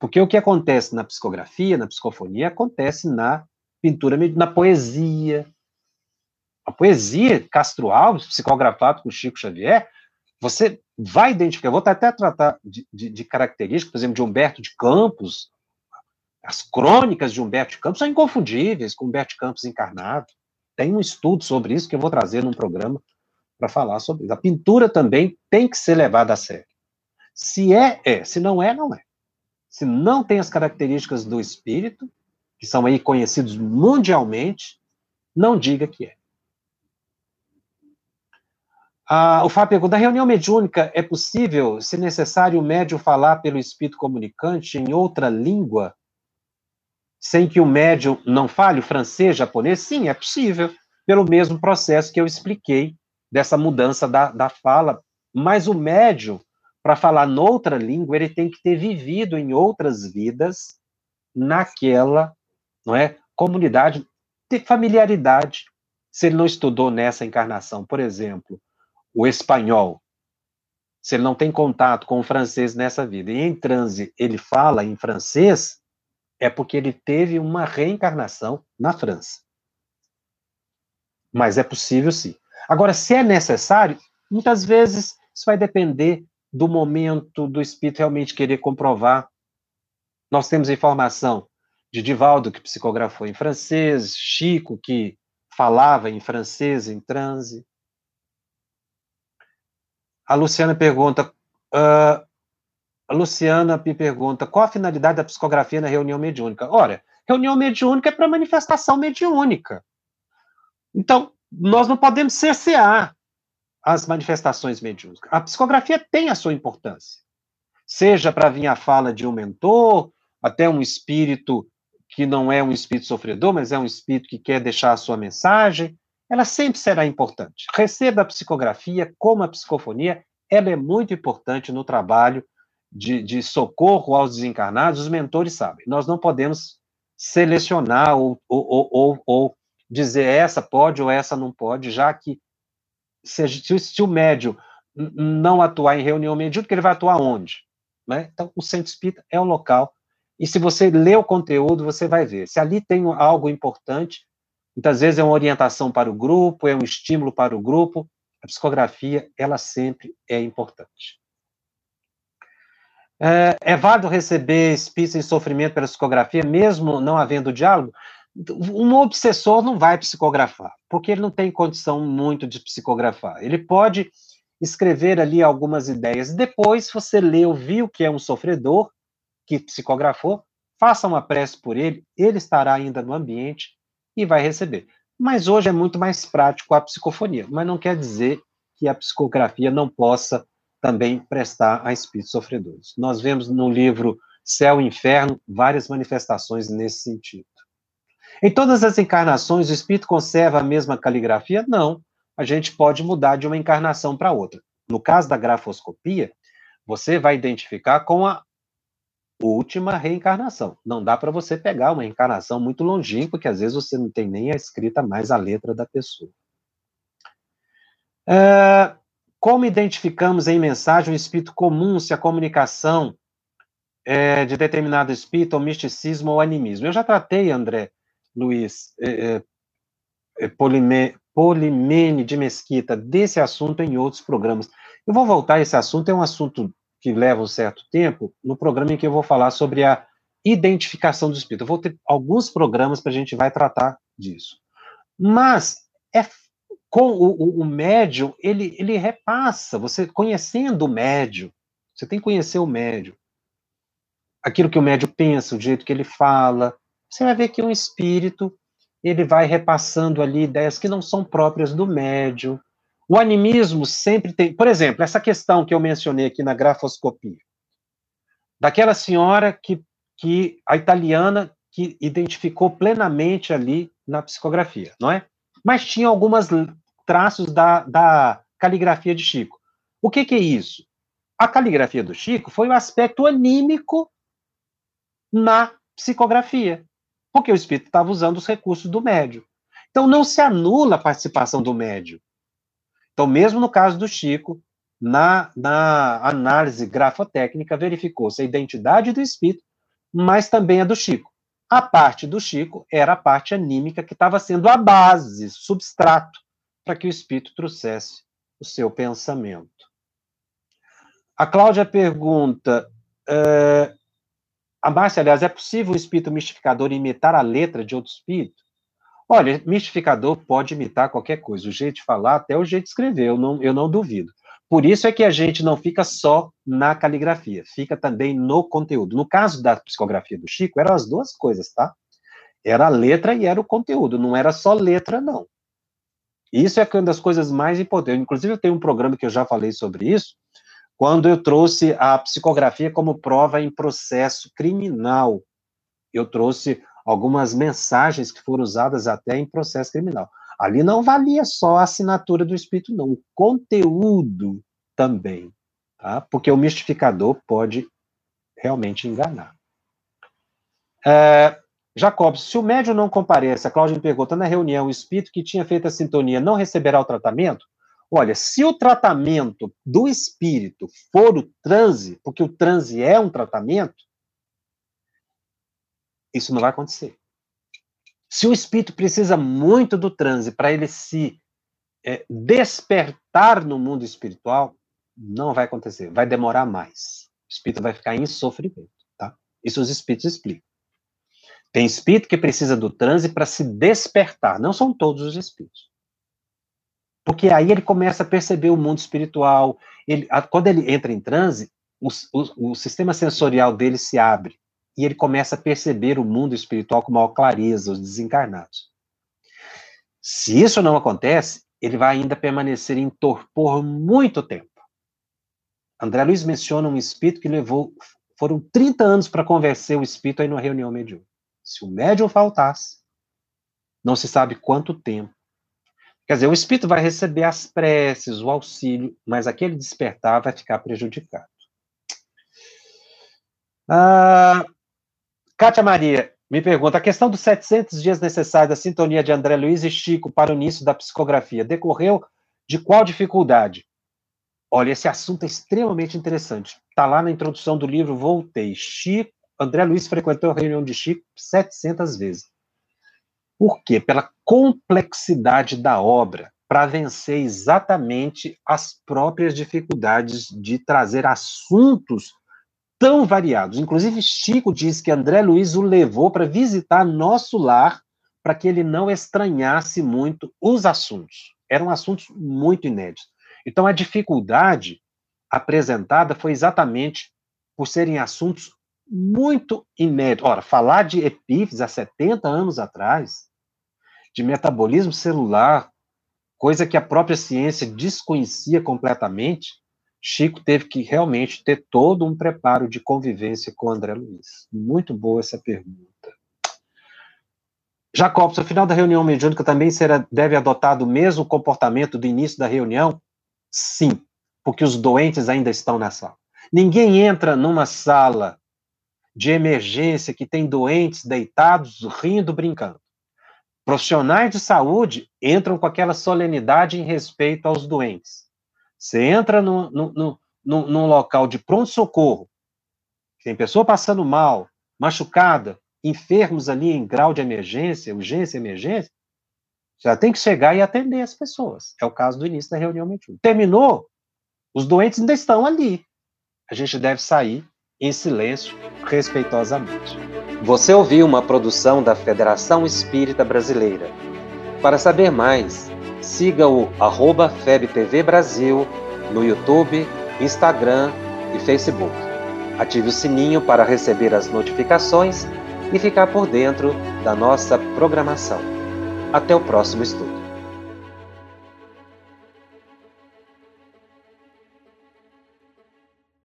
Porque o que acontece na psicografia, na psicofonia, acontece na pintura, na poesia. A poesia, Castro Alves, psicografado com Chico Xavier, você vai identificar, eu vou até tratar de características, por exemplo, de Humberto de Campos. As crônicas de Humberto de Campos são inconfundíveis com Humberto de Campos encarnado. Tem um estudo sobre isso que eu vou trazer num programa para falar sobre isso. A pintura também tem que ser levada a sério. Se é, é. Se não é, não é. Se não tem as características do espírito, que são aí conhecidos mundialmente, não diga que é. O Fábio pergunta, na reunião mediúnica é possível, se necessário, o médium falar pelo espírito comunicante em outra língua, sem que o médium não fale o francês, japonês? Sim, é possível, pelo mesmo processo que eu expliquei, dessa mudança da fala. Mas o médium, para falar noutra língua, ele tem que ter vivido em outras vidas, naquela, não é, comunidade, ter familiaridade. Se ele não estudou nessa encarnação, por exemplo, o espanhol, se ele não tem contato com o francês nessa vida, e em transe ele fala em francês, é porque ele teve uma reencarnação na França. Mas é possível, sim. Agora, se é necessário, muitas vezes isso vai depender do momento do espírito realmente querer comprovar. Nós temos informação de Divaldo, que psicografou em francês, Chico, que falava em francês em transe. A Luciana me pergunta, qual a finalidade da psicografia na reunião mediúnica? Ora, reunião mediúnica é para manifestação mediúnica. Então, nós não podemos cercear as manifestações mediúnicas. A psicografia tem a sua importância. Seja para vir a fala de um mentor, até um espírito que não é um espírito sofredor, mas é um espírito que quer deixar a sua mensagem, ela sempre será importante. Receba a psicografia, como a psicofonia, ela é muito importante no trabalho de socorro aos desencarnados, os mentores sabem. Nós não podemos selecionar ou dizer essa pode ou essa não pode, já que se o médium não atuar em reunião mediúnica, ele vai atuar onde? Né? Então, o centro espírita é o local. E se você lê o conteúdo, você vai ver. Se ali tem algo importante, muitas vezes é uma orientação para o grupo, é um estímulo para o grupo, A psicografia, ela sempre é importante. É válido receber espíritos em sofrimento pela psicografia, mesmo não havendo diálogo? Um obsessor não vai psicografar, porque ele não tem condição muito de psicografar. Ele pode escrever ali algumas ideias. Depois, você lê ou viu que é um sofredor, que psicografou, faça uma prece por ele, ele estará ainda no ambiente e vai receber. Mas hoje é muito mais prático a psicofonia, mas não quer dizer que a psicografia não possa também prestar a espíritos sofredores. Nós vemos no livro Céu e Inferno várias manifestações nesse sentido. Em todas as encarnações, o espírito conserva a mesma caligrafia? Não. A gente pode mudar de uma encarnação para outra. No caso da grafoscopia, você vai identificar com a última reencarnação. Não dá para você pegar uma reencarnação muito longínqua, que às vezes você não tem nem a escrita, mais a letra da pessoa. Como identificamos em mensagem um espírito comum, se a comunicação é de determinado espírito, ou misticismo, ou animismo? Eu já tratei, André Luiz, Polimene de Mesquita, desse assunto em outros programas. Eu vou voltar a esse assunto, é um assunto que leva um certo tempo, no programa em que eu vou falar sobre a identificação do espírito. Eu vou ter alguns programas para a gente vai tratar disso. Mas com o médium, ele repassa, você conhecendo o médium, você tem que conhecer o médium. Aquilo que o médium pensa, o jeito que ele fala, você vai ver que um espírito, ele vai repassando ali ideias que não são próprias do médium. O animismo sempre tem... Por exemplo, essa questão que eu mencionei aqui na grafoscopia. Daquela senhora que a italiana que identificou plenamente ali na psicografia, não é? Mas tinha alguns traços da caligrafia de Chico. O que é isso? A caligrafia do Chico foi o aspecto anímico na psicografia, porque o espírito estava usando os recursos do médium. Então, não se anula a participação do médium. Então, mesmo no caso do Chico, na análise grafotécnica, verificou-se a identidade do espírito, mas também a do Chico. A parte do Chico era a parte anímica que estava sendo a base, substrato, para que o espírito trouxesse o seu pensamento. A Cláudia pergunta, a Márcia, aliás, é possível o espírito mistificador imitar a letra de outro espírito? Olha, mistificador pode imitar qualquer coisa, o jeito de falar, até o jeito de escrever, eu não duvido. Por isso é que a gente não fica só na caligrafia, fica também no conteúdo. No caso da psicografia do Chico, eram as duas coisas, tá? Era a letra e era o conteúdo, não era só letra, não. Isso é uma das coisas mais importantes. Inclusive, eu tenho um programa que eu já falei sobre isso, quando eu trouxe a psicografia como prova em processo criminal. Eu trouxe algumas mensagens que foram usadas até em processo criminal. Ali não valia só a assinatura do espírito, não. O conteúdo também, tá? Porque o mistificador pode realmente enganar. Jacob, se o médium não comparece, a Cláudia me pergunta, na reunião, o espírito que tinha feito a sintonia não receberá o tratamento? Olha, se o tratamento do espírito for o transe, porque o transe é um tratamento, isso não vai acontecer. Se o espírito precisa muito do transe para ele se despertar no mundo espiritual, não vai acontecer, vai demorar mais. O espírito vai ficar em sofrimento, tá? Isso os espíritos explicam. Tem espírito que precisa do transe para se despertar, não são todos os espíritos. Porque aí ele começa a perceber o mundo espiritual, quando ele entra em transe, o sistema sensorial dele se abre. E ele começa a perceber o mundo espiritual com maior clareza, os desencarnados. Se isso não acontece, ele vai ainda permanecer em torpor muito tempo. André Luiz menciona um espírito que foram 30 anos para convencer o espírito aí numa reunião médium. Se o médium faltasse, não se sabe quanto tempo. Quer dizer, o espírito vai receber as preces, o auxílio, mas aquele despertar vai ficar prejudicado. Kátia Maria me pergunta, a questão dos 700 dias necessários da sintonia de André Luiz e Chico para o início da psicografia, decorreu de qual dificuldade? Olha, esse assunto é extremamente interessante. Está lá na introdução do livro Voltei. André Luiz frequentou a reunião de Chico 700 vezes. Por quê? Pela complexidade da obra. para vencer exatamente as próprias dificuldades de trazer assuntos tão variados. Inclusive, Chico diz que André Luiz o levou para visitar Nosso Lar para que ele não estranhasse muito os assuntos. Eram assuntos muito inéditos. Então, a dificuldade apresentada foi exatamente por serem assuntos muito inéditos. Ora, falar de epífise há 70 anos atrás, de metabolismo celular, coisa que a própria ciência desconhecia completamente, Chico teve que realmente ter todo um preparo de convivência com André Luiz. Muito boa essa pergunta. Jacobson, ao final da reunião mediúnica também deve adotar o mesmo comportamento do início da reunião? Sim, porque os doentes ainda estão na sala. Ninguém entra numa sala de emergência que tem doentes deitados, rindo, brincando. Profissionais de saúde entram com aquela solenidade em respeito aos doentes. Você entra num local de pronto-socorro, tem pessoa passando mal, machucada, enfermos ali em grau de emergência, urgência, emergência, já tem que chegar e atender as pessoas. É o caso do início da reunião mediúnica. Terminou, os doentes ainda estão ali. A gente deve sair em silêncio, respeitosamente. Você ouviu uma produção da Federação Espírita Brasileira. Para saber mais, siga o @FEBTV Brasil no YouTube, Instagram e Facebook. Ative o sininho para receber as notificações e ficar por dentro da nossa programação. Até o próximo estudo.